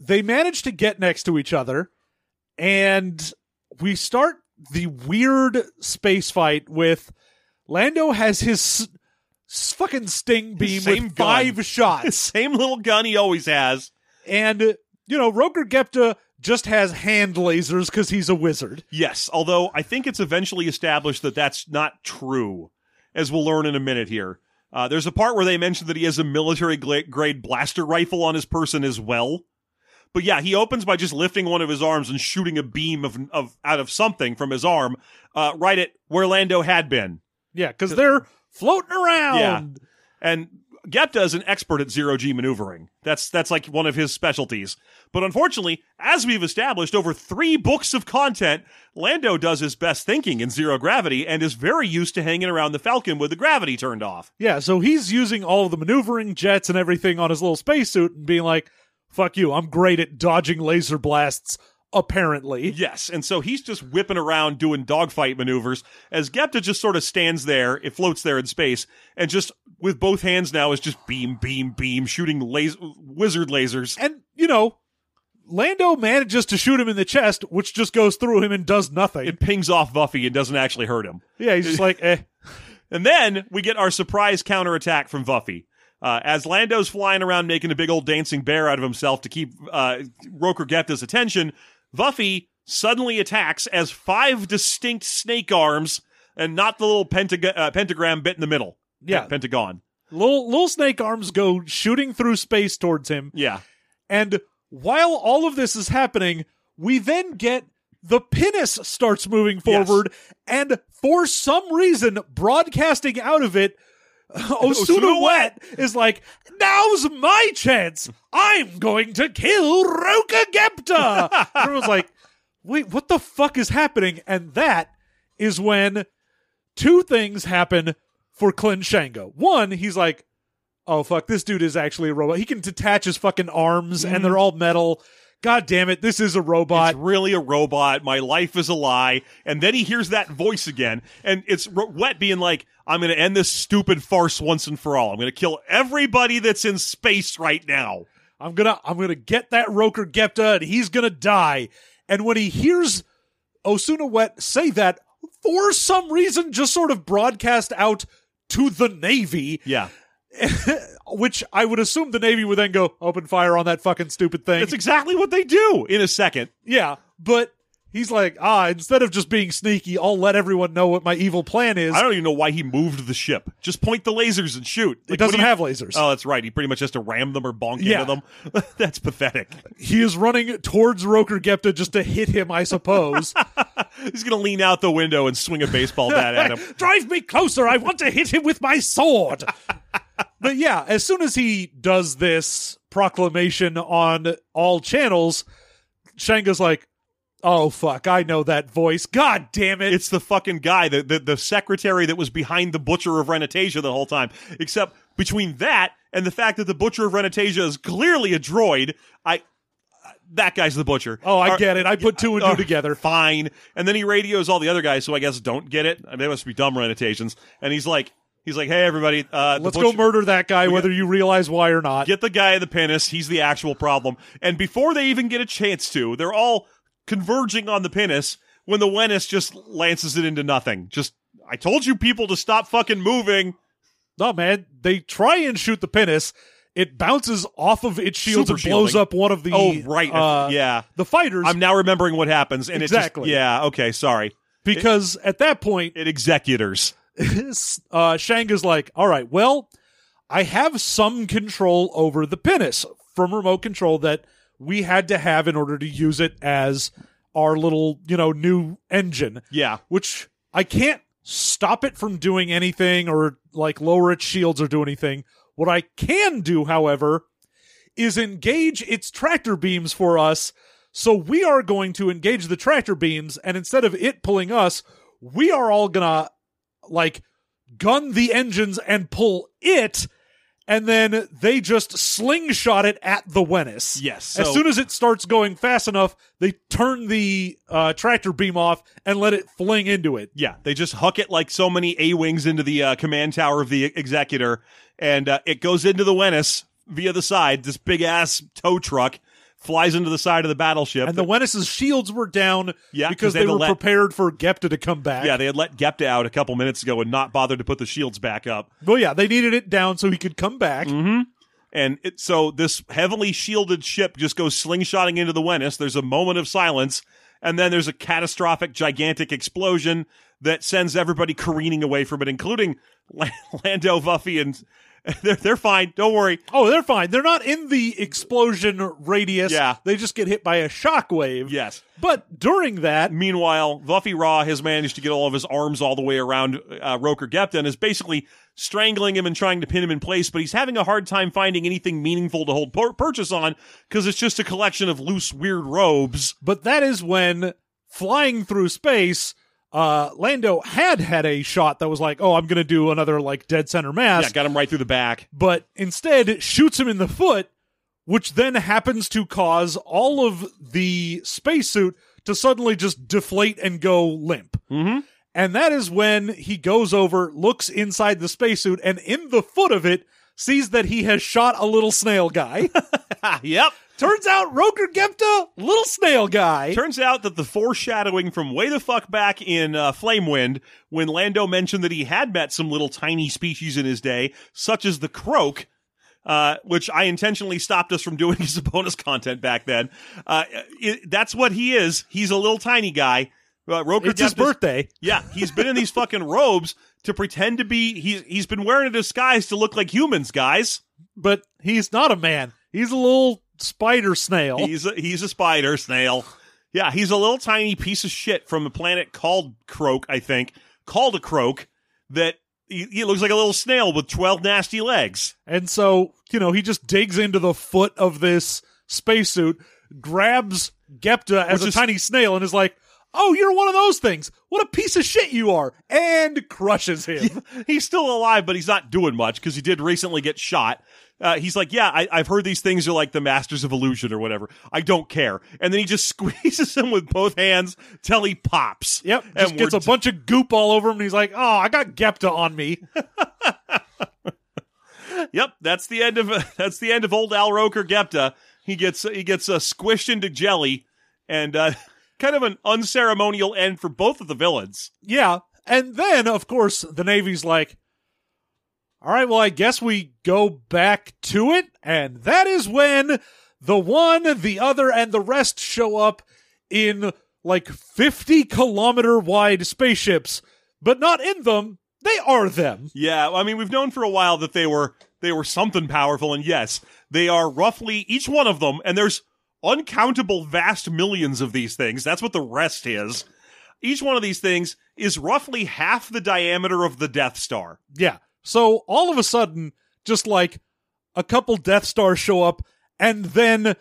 They manage to get next to each other, And we start the weird space fight with Lando has his fucking sting beam with 5 shots. Same little gun he always has. And, you know, Rokur Gepta just has hand lasers because he's a wizard. Yes, although I think it's eventually established that that's not true, as we'll learn in a minute here. There's a part where they mention that he has a military-grade blaster rifle on his person as well. But yeah, he opens by just lifting one of his arms and shooting a beam out of something from his arm right at where Lando had been. Yeah, because they're floating around. Yeah. And Gepta is an expert at zero-G maneuvering. That's like one of his specialties. But unfortunately, as we've established over 3 books of content, Lando does his best thinking in zero gravity and is very used to hanging around the Falcon with the gravity turned off. Yeah, so he's using all of the maneuvering jets and everything on his little spacesuit and being like, fuck you, I'm great at dodging laser blasts, apparently. Yes, and so he's just whipping around doing dogfight maneuvers as Gepta just sort of stands there, it floats there in space, and just with both hands now is just beam, beam, beam, shooting wizard lasers. And, you know, Lando manages to shoot him in the chest, which just goes through him and does nothing. It pings off Vuffy and doesn't actually hurt him. Yeah, he's just like, eh. And then we get our surprise counterattack from Vuffy. As Lando's flying around making a big old dancing bear out of himself to keep Rokur Gepta's attention, Vuffy suddenly attacks as 5 distinct snake arms and not the little pentagram bit in the middle. Yeah. Pentagon. Little snake arms go shooting through space towards him. Yeah. And while all of this is happening, we then get the pinnace starts moving forward, yes, and for some reason, broadcasting out of it, Osuna Wet is like, now's my chance. I'm going to kill Rokur Gepta. Everyone's like, wait, what the fuck is happening? And that is when 2 things happen for Clint Shanga. One, he's like, oh fuck, this dude is actually a robot. He can detach his fucking arms and they're all metal. God damn it, this is a robot. It's really a robot. My life is a lie. And then he hears that voice again. And it's Wet being like, I'm going to end this stupid farce once and for all. I'm going to kill everybody that's in space right now. I'm gonna get that Rokur Gepta and he's going to die. And when he hears Osuna Wet say that, for some reason just sort of broadcast out to the Navy. Yeah. Which I would assume the Navy would then go open fire on that fucking stupid thing. That's exactly what they do in a second. Yeah, but he's like, instead of just being sneaky, I'll let everyone know what my evil plan is. I don't even know why he moved the ship. Just point the lasers and shoot. It doesn't have lasers. Oh, that's right. He pretty much has to ram them or bonk into them. That's pathetic. He is running towards Rokur Gepta just to hit him, I suppose. He's going to lean out the window and swing a baseball bat at him. Drive me closer. I want to hit him with my sword. But yeah, as soon as he does this proclamation on all channels, Shanga's like, oh fuck, I know that voice. God damn it. It's the fucking guy, the secretary that was behind the Butcher of Renatation the whole time. Except between that and the fact that the Butcher of Renatation is clearly a droid, that guy's the Butcher. Oh, I get it. I put 2 and 2 together. Fine. And then he radios all the other guys, so I guess don't get it. I mean, they must be dumb Renatations. And he's like, hey, everybody. Let's go murder that guy, whether you realize why or not. Get the guy in the pinnace. He's the actual problem. And before they even get a chance to, they're all converging on the pinnace when the Wennis just lances it into nothing. Just, I told you people to stop fucking moving. No, man. They try and shoot the pinnace. It bounces off of its shields and blows up one of the... Oh, right. The fighters. I'm now remembering what happens. And exactly. It just, because at that point... It executors... Shanga's like, all right, well, I have some control over the pinnace from remote control that we had to have in order to use it as our little, new engine. Yeah. Which I can't stop it from doing anything or like lower its shields or do anything. What I can do, however, is engage its tractor beams for us. So we are going to engage the tractor beams, and instead of it pulling us, we are all gonna gun the engines and pull it, and then they just slingshot it at the Wennis. Yes. So as soon as it starts going fast enough, they turn the tractor beam off and let it fling into it. Yeah, they just huck it like so many A-wings into the command tower of the Executor, and it goes into the Wennis via the side, this big-ass tow truck, flies into the side of the battleship. And the Wennis' shields were down because they were prepared for Gepta to come back. Yeah, they had let Gepta out a couple minutes ago and not bothered to put the shields back up. Well, yeah, they needed it down so he could come back. Mm-hmm. And so this heavily shielded ship just goes slingshotting into the Wennis. There's a moment of silence, and then there's a catastrophic, gigantic explosion that sends everybody careening away from it, including Lando, Vuffy, and... They're fine. Don't worry. Oh, they're fine. They're not in the explosion radius. Yeah. They just get hit by a shockwave. Yes. But during that... Meanwhile, Vuffy Raw has managed to get all of his arms all the way around Rokur Gepta and is basically strangling him and trying to pin him in place, but he's having a hard time finding anything meaningful to hold purchase on because it's just a collection of loose, weird robes. But that is when, flying through space... Lando had a shot that was like, oh, I'm going to do another like dead center mass. Yeah, got him right through the back. But instead shoots him in the foot, which then happens to cause all of the spacesuit to suddenly just deflate and go limp. Mm-hmm. And that is when he goes over, looks inside the spacesuit, and in the foot of it, sees that he has shot a little snail guy. Yep. Turns out Rokur Gepta, little snail guy. Turns out that the foreshadowing from way the fuck back in Flamewind, when Lando mentioned that he had met some little tiny species in his day, such as the Croak, which I intentionally stopped us from doing as a bonus content back then. That's what he is. He's a little tiny guy. It's his birthday. Yeah, he's been in these fucking robes to pretend to be... He's been wearing a disguise to look like humans, guys. But he's not a man. He's a little... spider snail. He's a spider snail. Yeah, he's a little tiny piece of shit from a planet called Croak, I think. Called a Croak, that he looks like a little snail with 12 nasty legs. And so, you know, he just digs into the foot of this spacesuit, grabs Gepta as a tiny snail, and is like, oh, you're one of those things. What a piece of shit you are. And crushes him. He's still alive, but he's not doing much because he did recently get shot. He's like, yeah, I've heard these things are like the masters of illusion or whatever. I don't care. And then he just squeezes him with both hands till he pops. Yep. Just gets a bunch of goop all over him. And he's like, oh, I got Gepta on me. Yep. That's the end of old Al Roker Gepta. He gets squished into jelly and, kind of an unceremonial end for both of the villains. Yeah. And then, of course, the Navy's like, all right, well, I guess we go back to it. And that is when the one, the other, and the rest show up in, like, 50-kilometer-wide spaceships. But not in them. They are them. Yeah. I mean, we've known for a while that they were something powerful. And yes, they are roughly, each one of them, and there's uncountable vast millions of these things. That's what the rest is. Each one of these things is roughly half the diameter of the Death Star. Yeah. So all of a sudden, just like a couple Death Stars show up, and then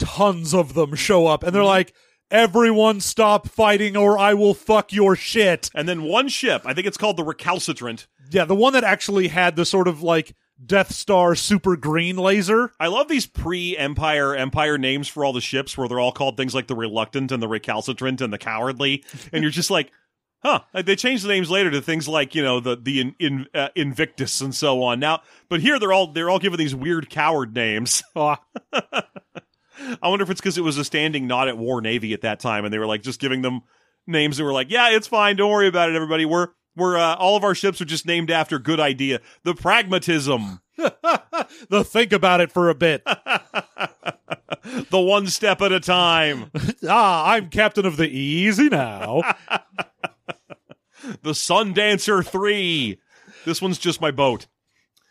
tons of them show up. And they're like, everyone stop fighting or I will fuck your shit. And then one ship, I think it's called the Recalcitrant. Yeah, the one that actually had the sort of like Death Star super green laser. I love these Empire names for all the ships where they're all called things like the Reluctant and the Recalcitrant and the Cowardly. And you're just like, huh. They changed the names later to things like, you know, the Invictus and so on. Now, but here they're all given these weird coward names. I wonder if it's because it was a standing nod at War Navy at that time, and they were like just giving them names that were like, yeah, it's fine, don't worry about it, everybody. We're all of our ships are just named after good idea. The pragmatism. The think about it for a bit. The one step at a time. I'm captain of the easy now. The Sundancer 3. This one's just my boat.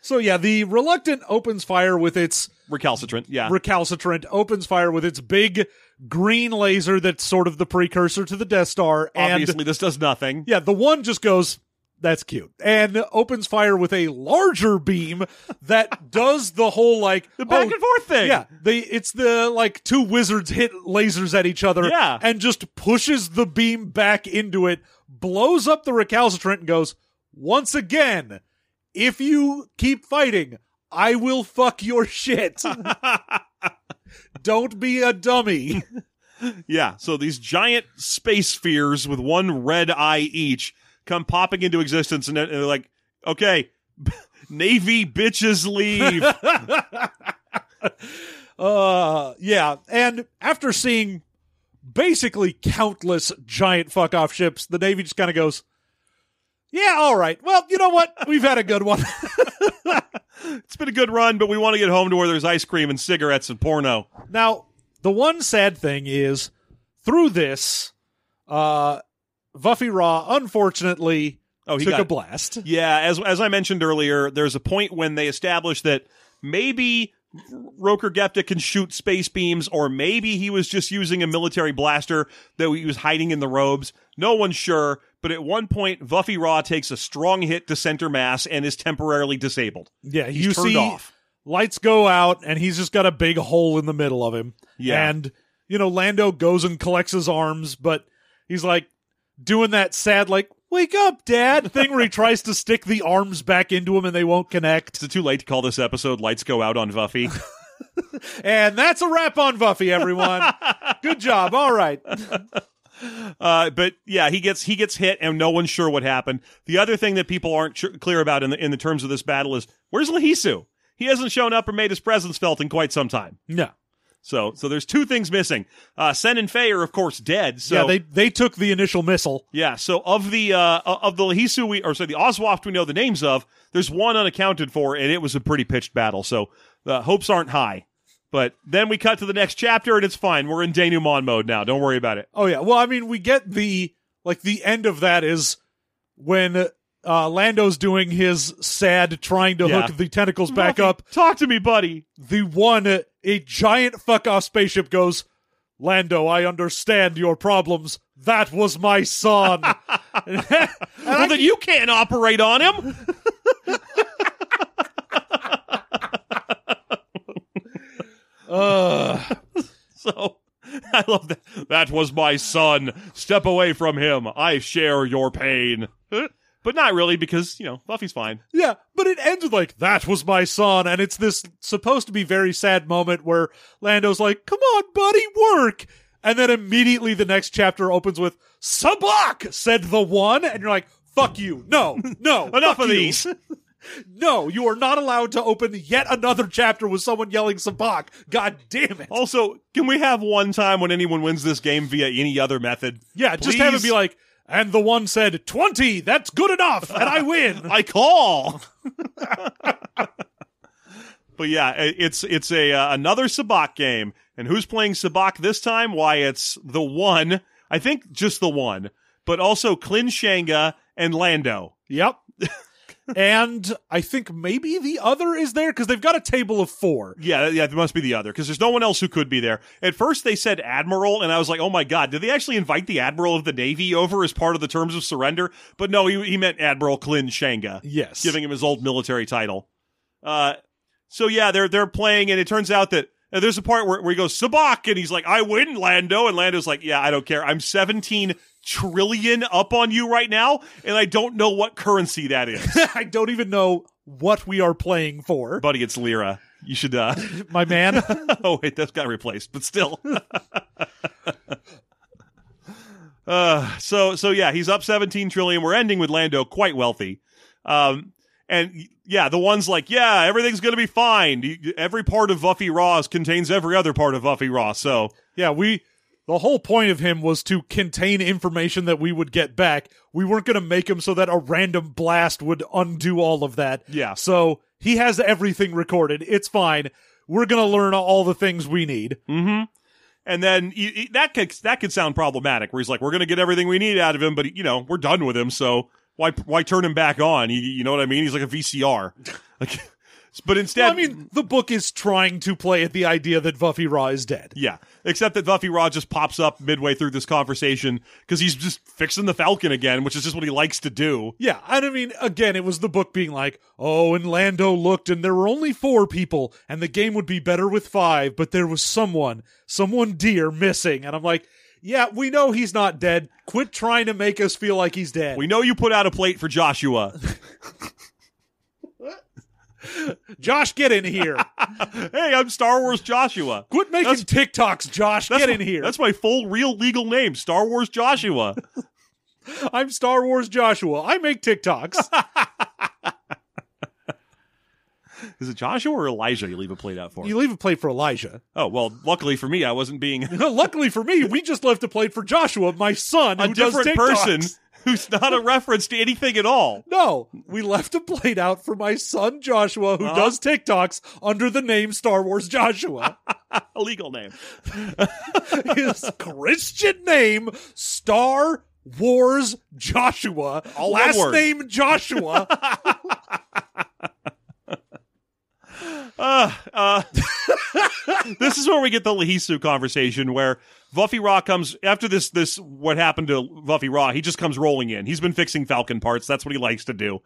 So yeah, the Reluctant opens fire with its... Recalcitrant, yeah. Recalcitrant opens fire with its big... green laser that's sort of the precursor to the Death Star. And obviously, this does nothing. Yeah, the one just goes, that's cute, and opens fire with a larger beam that does the whole, like... the back and forth thing. Yeah, it's the, like, two wizards hit lasers at each other and just pushes the beam back into it, blows up the Recalcitrant and goes, once again, if you keep fighting, I will fuck your shit. Don't be a dummy. Yeah, so these giant space spheres with one red eye each come popping into existence, and they're like, okay, Navy bitches leave. Yeah, and after seeing basically countless giant fuck-off ships, the Navy just kind of goes, yeah, all right. Well, you know what? We've had a good one. It's been a good run, but we want to get home to where there's ice cream and cigarettes and porno. Now, the one sad thing is, through this, Vuffy Raw, unfortunately, took a blast. Yeah, as I mentioned earlier, there's a point when they establish that maybe Rokur Gepta can shoot space beams, or maybe he was just using a military blaster that he was hiding in the robes. No one's sure, but at one point, Vuffy Raw takes a strong hit to center mass and is temporarily disabled. Yeah, he's turned off. Lights go out, and he's just got a big hole in the middle of him. Yeah. And, you know, Lando goes and collects his arms, but he's like doing that sad, like, wake up, Dad, thing where he tries to stick the arms back into him and they won't connect. Is it too late to call this episode Lights Go Out on Vuffy? And that's a wrap on Vuffy, everyone. Good job. All right. But yeah, he gets hit and no one's sure what happened. The other thing that people aren't clear about in the terms of this battle is, where's Lehesu? He hasn't shown up or made his presence felt in quite some time. No. So there's two things missing. Sen and Faye are, of course, dead. So, yeah, they took the initial missile. Yeah, so of the Lehesu, the Oswaft we know the names of, there's one unaccounted for, and it was a pretty pitched battle. So the hopes aren't high. But then we cut to the next chapter, and it's fine. We're in denouement mode now. Don't worry about it. Oh, yeah. Well, I mean, we get the end of that is when Lando's doing his sad trying to hook the tentacles back up. Talk to me, buddy. The one... a giant fuck-off spaceship goes, Lando, I understand your problems. That was my son. Well, then you can't operate on him. So, I love that. That was my son. Step away from him. I share your pain. But not really, because, you know, Buffy's fine. Yeah, but it ends with, like, that was my son, and it's this supposed to be very sad moment where Lando's like, come on, buddy, work! And then immediately the next chapter opens with, Sabacc, said the one, and you're like, fuck you, no, enough of these. No, you are not allowed to open yet another chapter with someone yelling Sabacc. God damn it. Also, can we have one time when anyone wins this game via any other method? Yeah, please? Just have it be like, and the one said, 20, that's good enough, and I win. I call. But yeah, it's another Sabacc game. And who's playing Sabacc this time? Why, it's the one, I think just the one, but also Clint Shanga and Lando. Yep. And I think maybe the other is there, because they've got a table of four. Yeah, there must be the other, because there's no one else who could be there. At first they said Admiral, and I was like, oh my God, did they actually invite the Admiral of the Navy over as part of the terms of surrender? But no, he meant Admiral Clint Shanga. Yes. Giving him his old military title. So yeah, they're playing, and it turns out that there's a part where he goes, Sabacc, and he's like, I win, Lando, and Lando's like, yeah, I don't care. I'm 17 trillion up on you right now, and I don't know what currency that is. I don't even know what we are playing for. Buddy, it's lira. You should, my man. Oh, wait, that got replaced, but still. So yeah, he's up 17 trillion. We're ending with Lando quite wealthy. And yeah, the one's like, yeah, everything's going to be fine. Every part of Vuffy Raw contains every other part of Vuffy Raw. So yeah, the whole point of him was to contain information that we would get back. We weren't going to make him so that a random blast would undo all of that. Yeah. So he has everything recorded. It's fine. We're going to learn all the things we need. Mm-hmm. And then that could sound problematic, where he's like, we're going to get everything we need out of him, but, you know, we're done with him, so why turn him back on? You know what I mean? He's like a VCR. Like... But instead, well, I mean, the book is trying to play at the idea that Vuffy Raw is dead. Yeah, except that Vuffy Raw just pops up midway through this conversation because he's just fixing the Falcon again, which is just what he likes to do. Yeah, and I mean, again, it was the book being like, oh, and Lando looked, and there were only four people, and the game would be better with five, but there was someone dear missing, and I'm like, yeah, we know he's not dead. Quit trying to make us feel like he's dead. We know you put out a plate for Joshua. Josh, get in here. Hey, I'm Star Wars Joshua. Quit making TikToks, Josh. Get in here. That's my full, real, legal name, Star Wars Joshua. I'm Star Wars Joshua. I make TikToks. Is it Joshua or Elijah you leave a plate out for? You leave a plate for Elijah. Oh, well, luckily for me, I wasn't being... Luckily for me, we just left a plate for Joshua, my son, a different person who's not a reference to anything at all. No, we left a plate out for my son, Joshua, who does TikToks under the name Star Wars Joshua. A legal name. His Christian name, Star Wars Joshua. All last name, Joshua. This is where we get the Lehesu conversation, where Vuffy Raw comes after this what happened to Vuffy Raw. He just comes rolling in. He's been fixing Falcon parts. That's what he likes to do.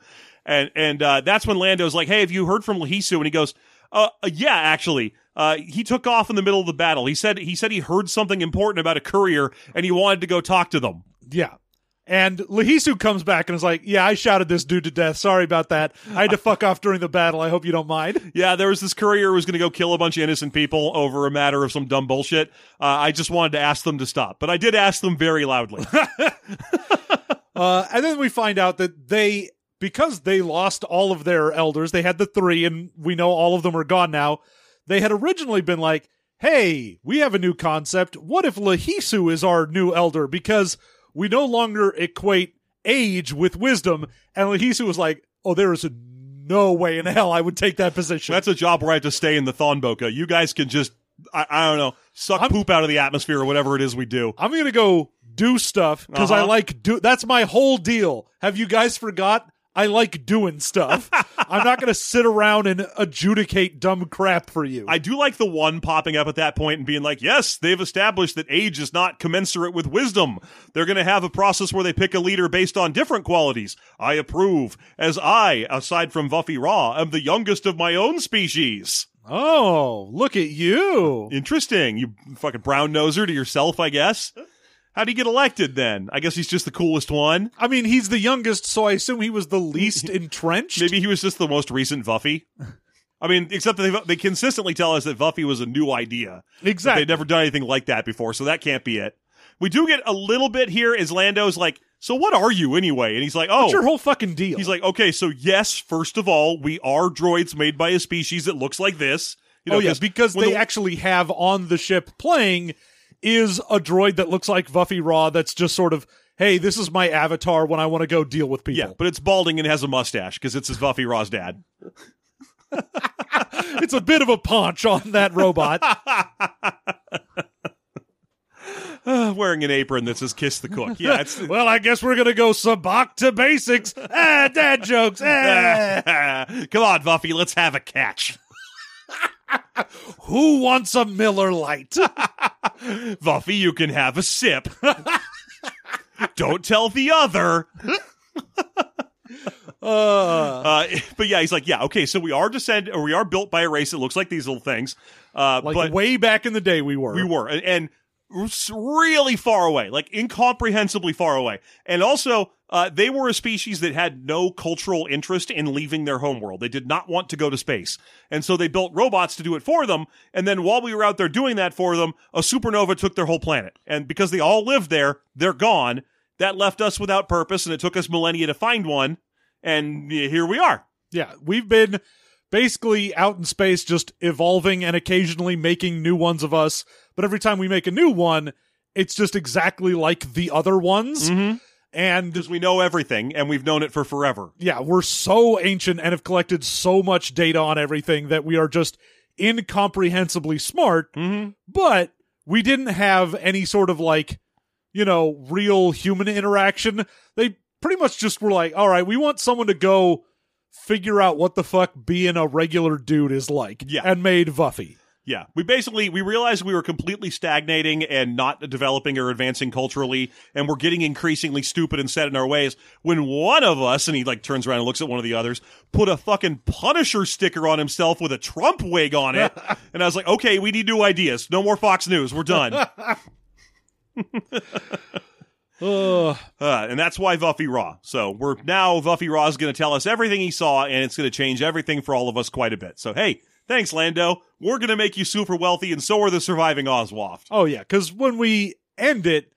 And that's when Lando's like, hey, have you heard from Lehesu? And he goes, yeah, actually. He took off in the middle of the battle. He said he heard something important about a courier and he wanted to go talk to them. Yeah. And Lehesu comes back and is like, yeah, I shouted this dude to death. Sorry about that. I had to fuck off during the battle. I hope you don't mind. Yeah, there was this courier who was going to go kill a bunch of innocent people over a matter of some dumb bullshit. I just wanted to ask them to stop. But I did ask them very loudly. And then we find out that because they lost all of their elders, they had the three, and we know all of them are gone now. They had originally been like, hey, we have a new concept. What if Lehesu is our new elder? Because... we no longer equate age with wisdom. And Lehesu was like, oh, there is no way in hell I would take that position. That's a job where I have to stay in the Thonboka. You guys can just, I don't know, suck poop out of the atmosphere or whatever it is we do. I'm going to go do stuff because I like do. That's my whole deal. Have you guys forgot? I like doing stuff. I'm not going to sit around and adjudicate dumb crap for you. I do like the one popping up at that point and being like, yes, they've established that age is not commensurate with wisdom. They're going to have a process where they pick a leader based on different qualities. I approve, as I, aside from Vuffy Raw, am the youngest of my own species. Oh, look at you. Interesting. You fucking brown-noser to yourself, I guess. How'd he get elected then? I guess he's just the coolest one. I mean, he's the youngest, so I assume he was the least entrenched. Maybe he was just the most recent Vuffy. I mean, except that they consistently tell us that Vuffy was a new idea. Exactly. They'd never done anything like that before, so that can't be it. We do get a little bit here as Lando's like, so what are you anyway? And he's like, oh. What's your whole fucking deal? He's like, okay, so yes, first of all, we are droids made by a species that looks like this. You know, oh, yeah, because they actually have on the ship playing... is a droid that looks like Vuffy Raw that's just sort of, hey, this is my avatar when I want to go deal with people. Yeah, but it's balding and has a mustache because it's his Vuffy Raw's dad. It's a bit of a paunch on that robot. Wearing an apron that says kiss the cook. Yeah. It's, well, I guess we're going to go Sabacc to basics. Dad jokes. Come on, Vuffy, let's have a catch. Who wants a Miller Lite? Vuffy, you can have a sip. Don't tell the other. But yeah, he's like, yeah, okay, so we are built by a race that looks like these little things. Like but way back in the day we were. We were. And really far away, like incomprehensibly far away. And also, they were a species that had no cultural interest in leaving their homeworld. They did not want to go to space. And so they built robots to do it for them. And then while we were out there doing that for them, a supernova took their whole planet. And because they all lived there, they're gone. That left us without purpose, and it took us millennia to find one. And here we are. Yeah, we've been basically out in space, just evolving and occasionally making new ones of us. But every time we make a new one, it's just exactly like the other ones. Mm-hmm. And because we know everything and we've known it for forever. Yeah, we're so ancient and have collected so much data on everything that we are just incomprehensibly smart. Mm-hmm. But we didn't have any sort of like, you know, real human interaction. They pretty much just were like, all right, we want someone to go figure out what the fuck being a regular dude is like. Yeah. And made Vuffy. Yeah, we realized we were completely stagnating and not developing or advancing culturally, and we're getting increasingly stupid and set in our ways when one of us, and he like turns around and looks at one of the others, put a fucking Punisher sticker on himself with a Trump wig on it, and I was like, okay, we need new ideas. No more Fox News. We're done. And that's why Vuffy Raw. So we're now Vuffy Raw is going to tell us everything he saw, and it's going to change everything for all of us quite a bit. So hey. Thanks, Lando. We're going to make you super wealthy, and so are the surviving Oswaft. Oh, yeah, because when we end it,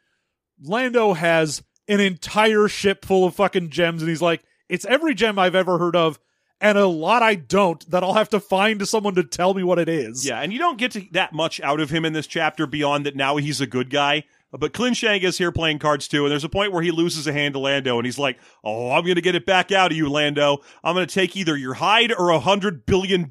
Lando has an entire ship full of fucking gems, and he's like, it's every gem I've ever heard of, and a lot I don't, that I'll have to find someone to tell me what it is. Yeah, and you don't get to that much out of him in this chapter beyond that now he's a good guy. But Clint Shanga is here playing cards too, and there's a point where he loses a hand to Lando, and he's like, oh, I'm going to get it back out of you, Lando. I'm going to take either your hide or $100 billion.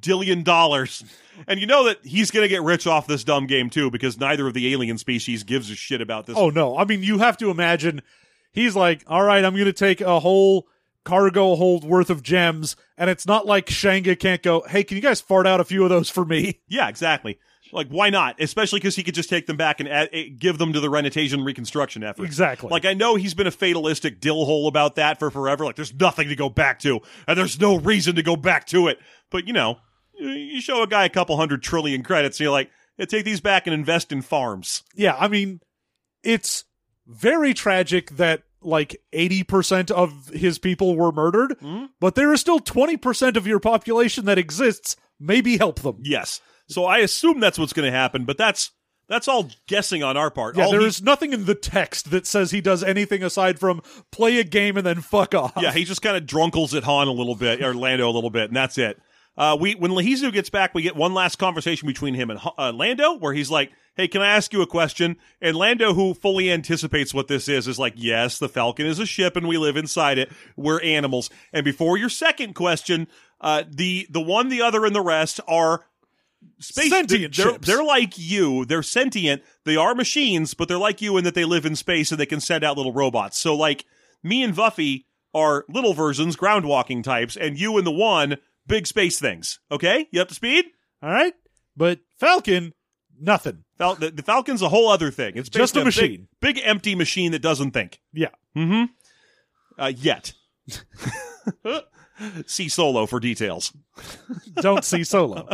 And you know that he's going to get rich off this dumb game too, because neither of the alien species gives a shit about this. Oh, no. I mean, you have to imagine he's like, all right, I'm going to take a whole cargo hold worth of gems, and it's not like Shanga can't go, hey, can you guys fart out a few of those for me? Yeah, exactly. Like, why not? Especially because he could just take them back and give them to the Renatation reconstruction effort. Exactly. Like, I know he's been a fatalistic dillhole about that for forever. Like, there's nothing to go back to, and there's no reason to go back to it. But, you know, you show a guy a couple hundred trillion credits, and you're like, yeah, take these back and invest in farms. Yeah, I mean, it's very tragic that, like, 80% of his people were murdered, but there is still 20% of your population that exists. Maybe help them. Yes. So I assume that's what's going to happen, but that's all guessing on our part. Yeah, there is nothing in the text that says he does anything aside from play a game and then fuck off. Yeah, he just kind of drunkles at Han a little bit, or Lando a little bit, and that's it. When Lehesu gets back, we get one last conversation between him and Lando, where he's like, hey, can I ask you a question? And Lando, who fully anticipates what this is like, yes, the Falcon is a ship and we live inside it. We're animals. And before your second question, the one, the other, and the rest are... sentient ships. They're like you. They're sentient. They are machines, but they're like you in that they live in space and they can send out little robots. So, like, me and Vuffy are little versions, ground-walking types, and you and the one, big space things. Okay? You up to speed? All right. But Falcon, nothing. The Falcon's a whole other thing. It's just a machine. Big, empty machine that doesn't think. Yeah. Mm-hmm. Yet. See Solo for details. Don't see Solo.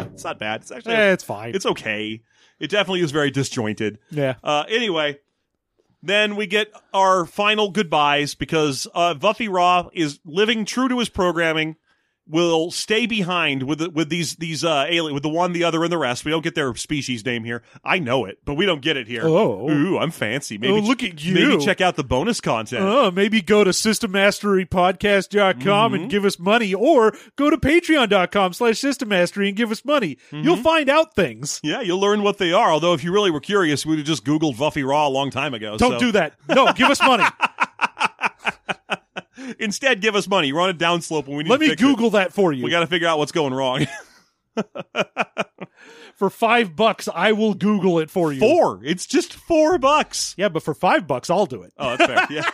It's not bad. It's actually... it's fine. It's okay. It definitely is very disjointed. Yeah. Anyway, then we get our final goodbyes because Vuffy Raw is living true to his programming, will stay behind with these alien, with the one, the other, and the rest. We don't get their species name here. I know it, but we don't get it here. Oh. Ooh, I'm fancy. Maybe look at you. Maybe check out the bonus content. Maybe go to systemmasterypodcast.com and give us money, or go to patreon.com/systemmastery and give us money. You'll find out things. Yeah, you'll learn what they are, although if you really were curious, we would have just Googled Vuffy Raw a long time ago. Don't do that. No, give us money. Instead, give us money. We're on a downslope when we need to fix it. Let me Google that for you. We got to figure out what's going wrong. For $5, I will Google it for you. Four. It's just $4. Yeah, but for $5, I'll do it. Oh, that's fair. Yeah.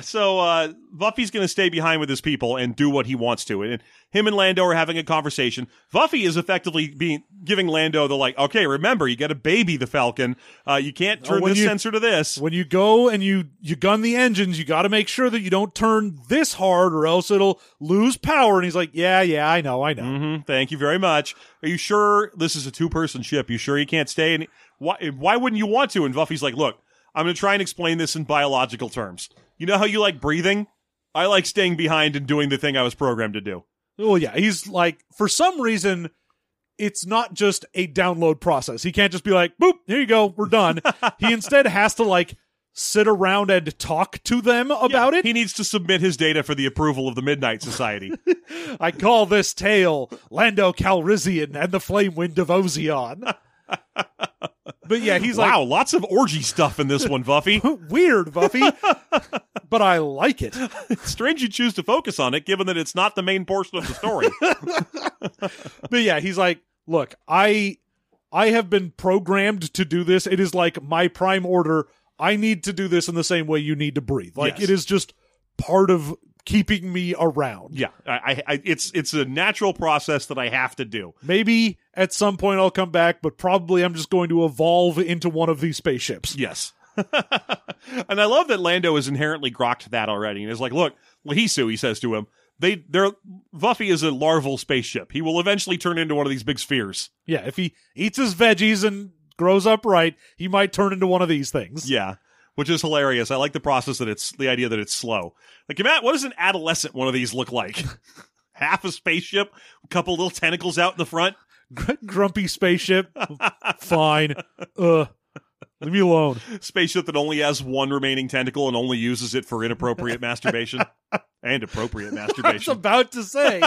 So Vuffy's going to stay behind with his people and do what he wants to. And him and Lando are having a conversation. Vuffy is effectively giving Lando the, like, okay, remember, you got to baby the Falcon. You can't turn this sensor to this. When you go and you gun the engines, you got to make sure that you don't turn this hard or else it'll lose power. And he's like, yeah, I know. Mm-hmm, thank you very much. Are you sure this is a two-person ship? You sure you can't stay? And why wouldn't you want to? And Vuffy's like, look, I'm going to try and explain this in biological terms. You know how you like breathing? I like staying behind and doing the thing I was programmed to do. Well, yeah, he's like, for some reason, it's not just a download process. He can't just be like, boop, here you go, we're done. He instead has to, like, sit around and talk to them about it. He needs to submit his data for the approval of the Midnight Society. I call this tale Lando Calrissian and the Flamewind of Oseon. But yeah, he's like, wow, lots of orgy stuff in this one, Vuffy. Weird, Vuffy. But I like it. It's strange you choose to focus on it, given that it's not the main portion of the story. But yeah, he's like, look, I have been programmed to do this. It is like my prime order. I need to do this in the same way you need to breathe. Like, It is just part of keeping me around. Yeah, it's a natural process that I have to do. Maybe at some point I'll come back, but probably I'm just going to evolve into one of these spaceships. Yes. And I love that Lando has inherently grokked that already. And is like, look, Lehesu, he says to him, Vuffy is a larval spaceship. He will eventually turn into one of these big spheres. Yeah, if he eats his veggies and grows up right, he might turn into one of these things. Yeah. Which is hilarious. I like the process that it's the idea that it's slow. Like, Matt, what does an adolescent one of these look like? Half a spaceship, a couple little tentacles out in the front. Grumpy spaceship. Fine. Leave me alone. Spaceship that only has one remaining tentacle and only uses it for inappropriate masturbation. And appropriate masturbation. I was about to say.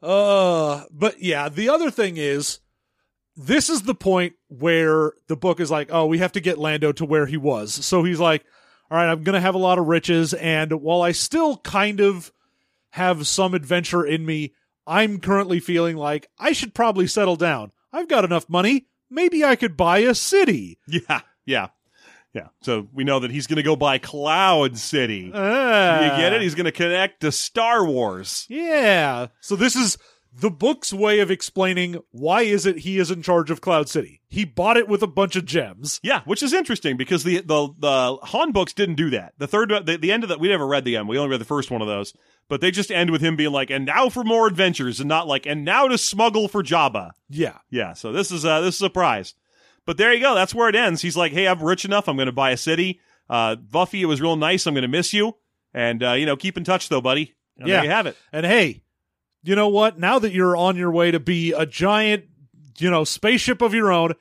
But yeah, the other thing is, this is the point where the book is like, oh, we have to get Lando to where he was. So he's like, all right, I'm going to have a lot of riches, and while I still kind of have some adventure in me, I'm currently feeling like I should probably settle down. I've got enough money. Maybe I could buy a city. Yeah, yeah. Yeah, so we know that he's going to go by Cloud City. You get it? He's going to connect to Star Wars. Yeah. So this is the book's way of explaining why is it he is in charge of Cloud City. He bought it with a bunch of gems. Yeah, which is interesting because the Han books didn't do that. The third, the end of that, we never read the end. We only read the first one of those. But they just end with him being like, and now for more adventures, and not like, and now to smuggle for Jabba. Yeah. Yeah, so this is a prize. But there you go. That's where it ends. He's like, hey, I'm rich enough. I'm going to buy a city. Vuffy, it was real nice. I'm going to miss you. And, you know, keep in touch, though, buddy. And yeah. There you have it. And, hey, you know what? Now that you're on your way to be a giant, you know, spaceship of your own,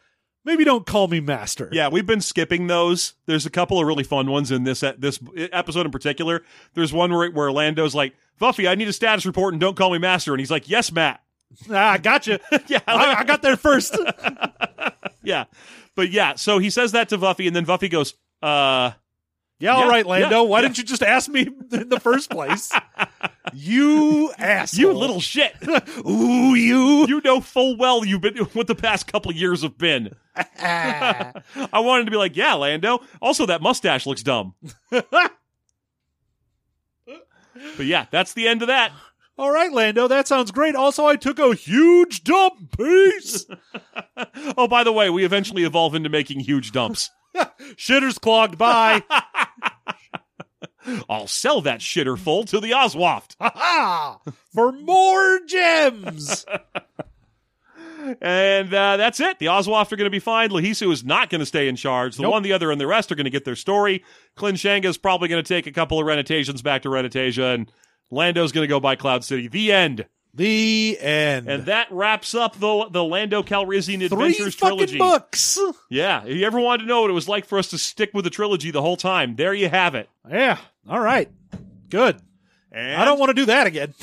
maybe don't call me master. Yeah, we've been skipping those. There's a couple of really fun ones in this episode in particular. There's one where Lando's like, Vuffy, I need a status report and don't call me master. And he's like, yes, Matt. I got you. Yeah, I got there first. Yeah. But yeah, so he says that to Vuffy, and then Vuffy goes, yeah, all right, Lando, why didn't you just ask me in the first place? You asshole. You little shit. Ooh, you. You know full well you've been what the past couple years have been. I wanted to be like, yeah, Lando. Also, that mustache looks dumb. But yeah, that's the end of that. All right, Lando, that sounds great. Also, I took a huge dump. Peace. Oh, by the way, we eventually evolve into making huge dumps. Shitter's clogged. Bye. I'll sell that shitter full to the Oswaft. Ha ha! For more gems. And that's it. The Oswaft are going to be fine. Lehesu is not going to stay in charge. The one, the other, and the rest are going to get their story. Clint Shanga is probably going to take a couple of Renatations back to Renatation, and Lando's going to go by Cloud City. The end. The end. And that wraps up the Lando Calrissian Adventures trilogy. 3 fucking books. Yeah. If you ever wanted to know what it was like for us to stick with the trilogy the whole time, there you have it. Yeah. All right. Good. And I don't want to do that again.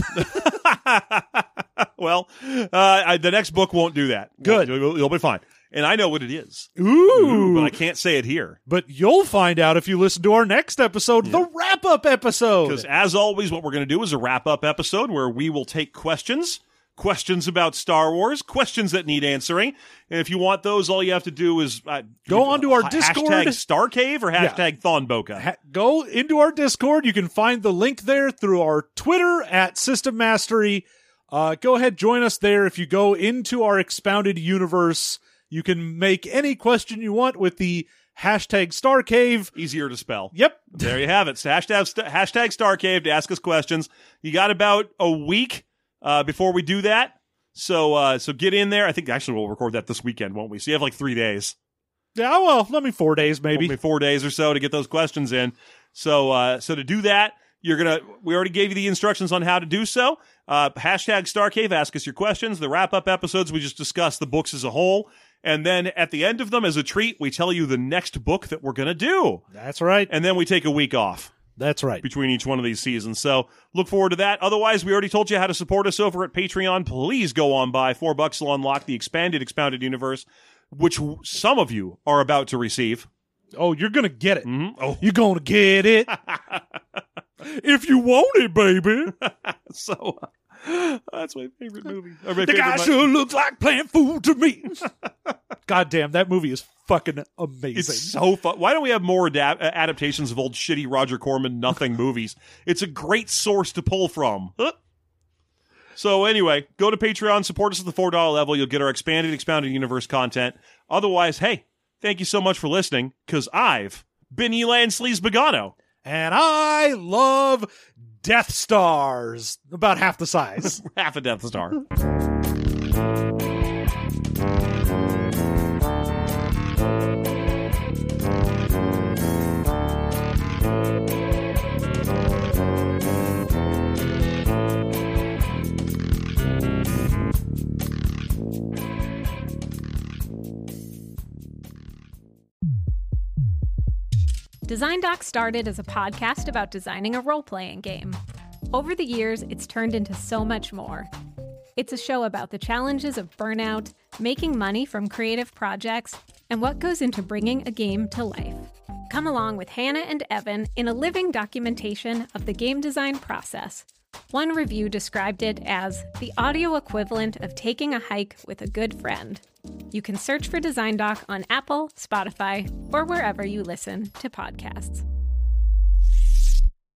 Well, the next book won't do that. Good. You'll be fine. And I know what it is. Ooh. But I can't say it here. But you'll find out if you listen to our next episode, the wrap-up episode. Because as always, what we're going to do is a wrap-up episode where we will take questions about Star Wars, questions that need answering. And if you want those, all you have to do is go onto our Discord. Hashtag Starcave or hashtag Thonboka. Go into our Discord. You can find the link there through our Twitter at System Mastery. Go ahead, join us there. If you go into our Expounded Universe, you can make any question you want with the hashtag Starcave. Easier to spell. Yep. There you have it. So hashtag Starcave to ask us questions. You got about a week before we do that. So get in there. I think actually we'll record that this weekend, won't we? So you have like 3 days. Yeah, well, let me 4 days maybe. Maybe 4 days or so to get those questions in. So to do that, we already gave you the instructions on how to do so. Hashtag Starcave, ask us your questions. The wrap-up episodes, we just discussed the books as a whole. And then at the end of them, as a treat, we tell you the next book that we're going to do. That's right. And then we take a week off. That's right. Between each one of these seasons. So look forward to that. Otherwise, we already told you how to support us over at Patreon. Please go on by. $4 will unlock the Expounded Universe, which some of you are about to receive. Oh, you're going to get it. Mm-hmm. Oh, you're going to get it. If you want it, baby. So... that's my favorite movie. The guy sure looks like plant food to me. God damn, that movie is fucking amazing. It's so fun. Why don't we have more adaptations of old shitty Roger Corman nothing movies? It's a great source to pull from. So anyway, go to Patreon, support us at the $4 level. You'll get our Expounded Universe content. Otherwise, hey, thank you so much for listening, because I've been Elan Sleaze Bogano. And I love Death Stars, about half the size. Half a Death Star. Design Doc started as a podcast about designing a role-playing game. Over the years, it's turned into so much more. It's a show about the challenges of burnout, making money from creative projects, and what goes into bringing a game to life. Come along with Hannah and Evan in a living documentation of the game design process. One review described it as the audio equivalent of taking a hike with a good friend. You can search for Design Doc on Apple, Spotify, or wherever you listen to podcasts.